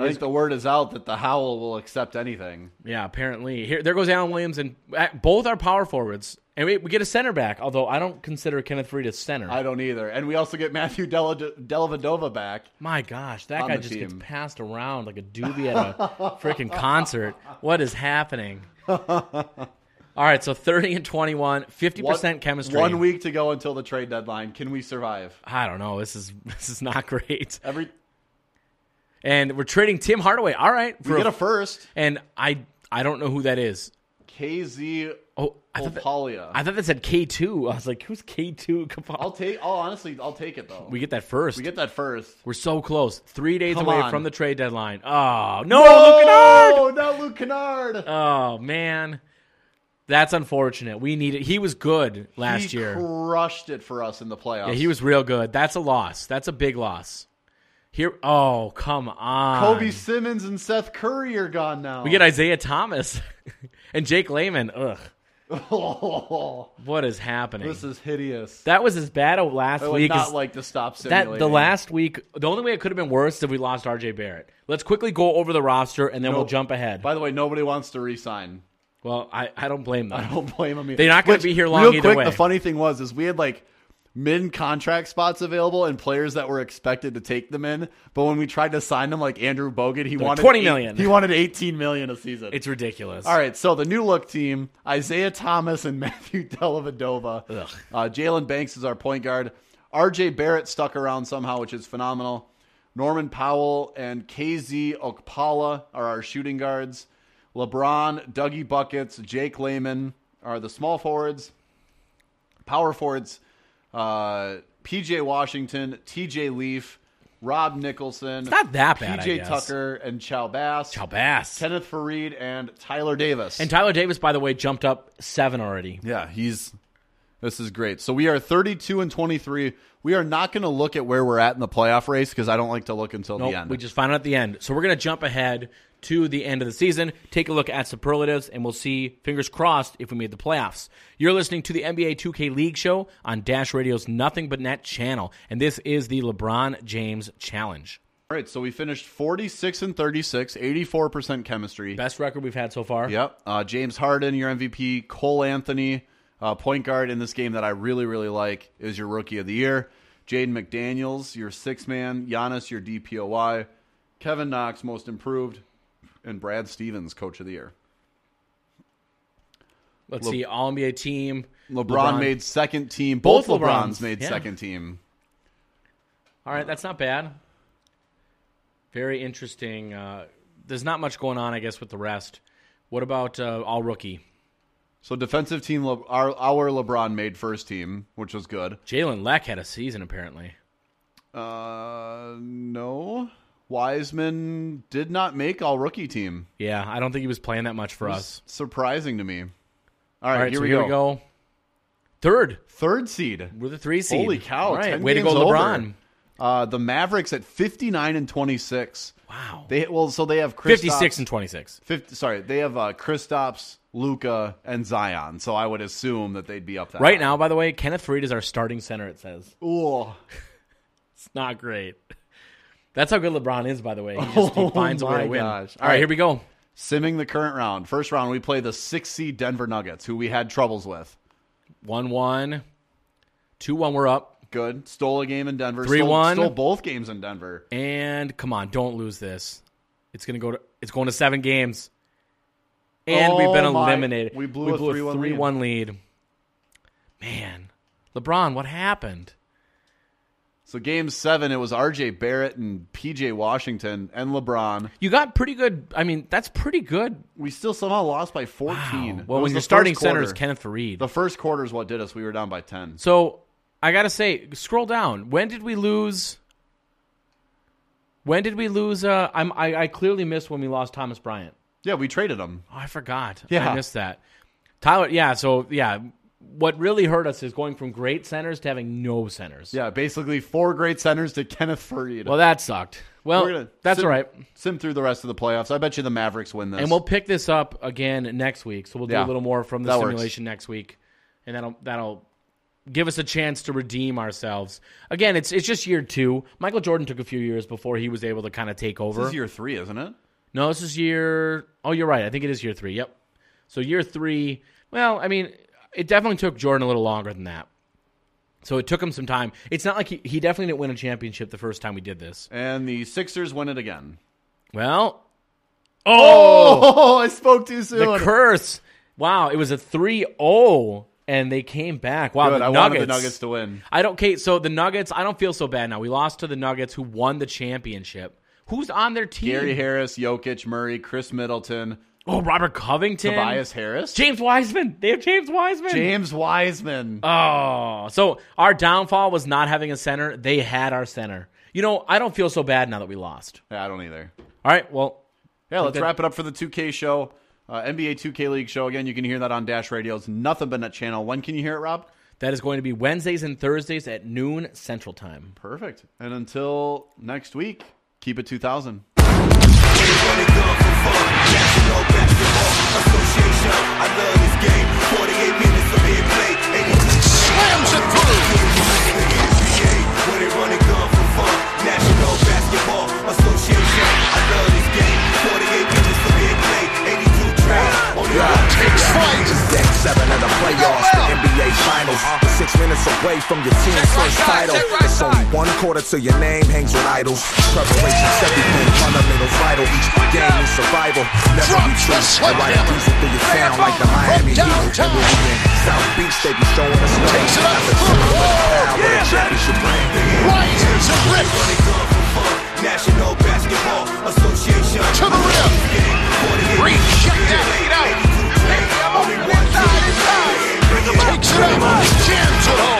I think the word is out that the Howell will accept anything. Yeah, apparently. Here, there goes Alan Williams, and both are power forwards. And we, we get a center back, although I don't consider Kenneth Faried a center. I don't either. And we also get Matthew Dellavedova back. My gosh, that guy just team. gets passed around like a doobie at a freaking concert. What is happening? All right, so thirty and twenty-one, fifty percent what, chemistry. One week to go until the trade deadline. Can we survive? I don't know. This is this is not great. Every... And we're trading Tim Hardaway. All right. We get a, a first. And I I don't know who that is. K Z oh, I Opalia. Thought that, I thought that said K two. I was like, who's K two? I'll take. Oh, honestly, I'll take it, though. We get that first. We get that first. We're so close. Three days Come away on. from the trade deadline. Oh, no, no Luke Kennard. No, not Luke Kennard. Oh, man. That's unfortunate. We need it. He was good last he year. He crushed it for us in the playoffs. Yeah, he was real good. That's a loss. That's a big loss. Here, oh, come on. Kobe Simmons and Seth Curry are gone now. We get Isaiah Thomas and Jake Layman. Ugh. Oh, what is happening? This is hideous. That was as bad a last I would week. Not as, like the stop simulating. That, the last week, the only way it could have been worse is if we lost R J Barrett. Let's quickly go over the roster, and then no, we'll jump ahead. By the way, nobody wants to re-sign. Well, I, I don't blame them. I don't blame them either. They're not going to be here long real either quick, way. The funny thing was is we had like mid-contract spots available and players that were expected to take them in. But when we tried to sign them, like Andrew Bogut, he They're wanted twenty million. Eight, he wanted eighteen million a season. It's ridiculous. All right, so the new look team: Isaiah Thomas and Matthew Dellavedova. Uh, Jalen Banks is our point guard. R J Barrett stuck around somehow, which is phenomenal. Norman Powell and K Z Okpala are our shooting guards. LeBron, Dougie Buckets, Jake Layman are the small forwards. Power forwards. Uh, P J Washington, T J Leaf, Rob Nicholson. It's not that bad, P J Tucker and Chow Bass. Chow Bass. Kenneth Faried and Tyler Davis. And Tyler Davis, by the way, jumped up seven already. Yeah, he's. This is great. So we are thirty-two and twenty-three. We are not going to look at where we're at in the playoff race because I don't like to look until nope, the end. We just find out at the end. So we're going to jump ahead to the end of the season, take a look at superlatives, and we'll see, fingers crossed, if we made the playoffs. You're listening to the N B A two K League show on Dash Radio's Nothing But Net channel, and this is the LeBron James Challenge. All right, so we finished forty-six and thirty-six, eighty-four percent chemistry. Best record we've had so far. Yep. Uh, James Harden, your M V P, Cole Anthony. Uh, point guard in this game that I really, really like is your Rookie of the Year. Jaden McDaniels, your six-man. Giannis, your D P O Y. Kevin Knox, Most Improved. And Brad Stevens, Coach of the Year. Let's Le- see, All-N B A team. LeBron, LeBron made second team. Both, Both LeBrons, LeBrons made yeah. second team. All right, that's not bad. Very interesting. Uh, there's not much going on, I guess, with the rest. What about uh, All-Rookie? So defensive team, our, our LeBron made first team, which was good. Jalen Leck had a season, apparently. Uh, no. Wiseman did not make all-rookie team. Yeah, I don't think he was playing that much for us. Surprising to me. All right, all right here, so we, here go. we go. Third. Third seed. We're the three seed. Holy cow. All right, way to go, LeBron. Uh, the Mavericks at fifty-nine and twenty-six. Wow. They Well, so they have Kristaps. fifty-six and twenty-six. fifty, sorry, they have uh, Kristaps, Luka, and Zion. So I would assume that they'd be up that Right high. Now, by the way, Kenneth Faried is our starting center, it says. Ooh. It's not great. That's how good LeBron is, by the way. He just he finds oh a way to win. Gosh. All, All right, right, here we go. Simming the current round. First round, we play the six seed Denver Nuggets, who we had troubles with. one one. two one, we're up. Good. Stole a game in Denver. three one. Stole, stole both games in Denver. And come on, don't lose this. It's going to go to it's going to seven games. And oh we've been my. eliminated. We blew, we blew a three one lead. lead. Man. LeBron, what happened? So game seven, it was R J Barrett and P J Washington and LeBron. You got pretty good. I mean, that's pretty good. We still somehow lost by fourteen. Wow. Well, when your starting center is Kenneth Faried. The first quarter is what did us. We were down by ten. So I got to say, scroll down. When did we lose? When did we lose? Uh, I'm, I, I clearly missed when we lost Thomas Bryant. Yeah, we traded him. Oh, I forgot. Yeah. I missed that. Tyler, yeah, so, yeah. What really hurt us is going from great centers to having no centers. Yeah, basically four great centers to Kenneth Faried. Well, that sucked. Well, that's sim, all right. Sim through the rest of the playoffs. I bet you the Mavericks win this. And we'll pick this up again next week. So we'll do yeah, a little more from the simulation works. next week. And that'll that'll... give us a chance to redeem ourselves. Again, it's it's just year two. Michael Jordan took a few years before he was able to kind of take over. This is year three, isn't it? No, this is year... Oh, you're right. I think it is year three. Yep. So year three... Well, I mean, it definitely took Jordan a little longer than that. So it took him some time. It's not like he, he definitely didn't win a championship the first time we did this. And the Sixers win it again. Well... Oh! oh I spoke too soon. The curse. Wow, it was a three oh... And they came back. Wow, Good. the I Nuggets. I wanted the Nuggets to win. I don't. Okay, so the Nuggets. I don't feel so bad now. We lost to the Nuggets, who won the championship. Who's on their team? Gary Harris, Jokic, Murray, Chris Middleton. Oh, Robert Covington, Tobias Harris, James Wiseman. They have James Wiseman. James Wiseman. Oh, so our downfall was not having a center. They had our center. You know, I don't feel so bad now that we lost. Yeah, I don't either. All right. Well, yeah. Let's good. wrap it up for the two K show. Uh, N B A two K League show. Again, you can hear that on Dash Radio's Nothing But Net channel. When can you hear it, Rob? That is going to be Wednesdays and Thursdays at noon Central Time. Perfect. And until next week, keep it two thousand. association. I love this game. forty-eight minutes of being played. Slams it through. N B A, where they run and gun for fun. National Basketball Association. I love this game. forty-eight minutes of being played. eighty-two trades on the road. Takes flight. Seven of the playoffs. The N B A Finals. Six minutes away from your team's first title. It's only one quarter till your name hangs with idols. Preparation's everything, fundamentals vital. Each game is survival, never be true. I ride a diesel through your town like the Miami Heat. And when we in South Beach, they be showing us love. Not the team, but the power of the championship brand. Right to rip. National Basketball Association. To the rim. Green shut down, get out. Only one side inside. Takes it up, jams it home.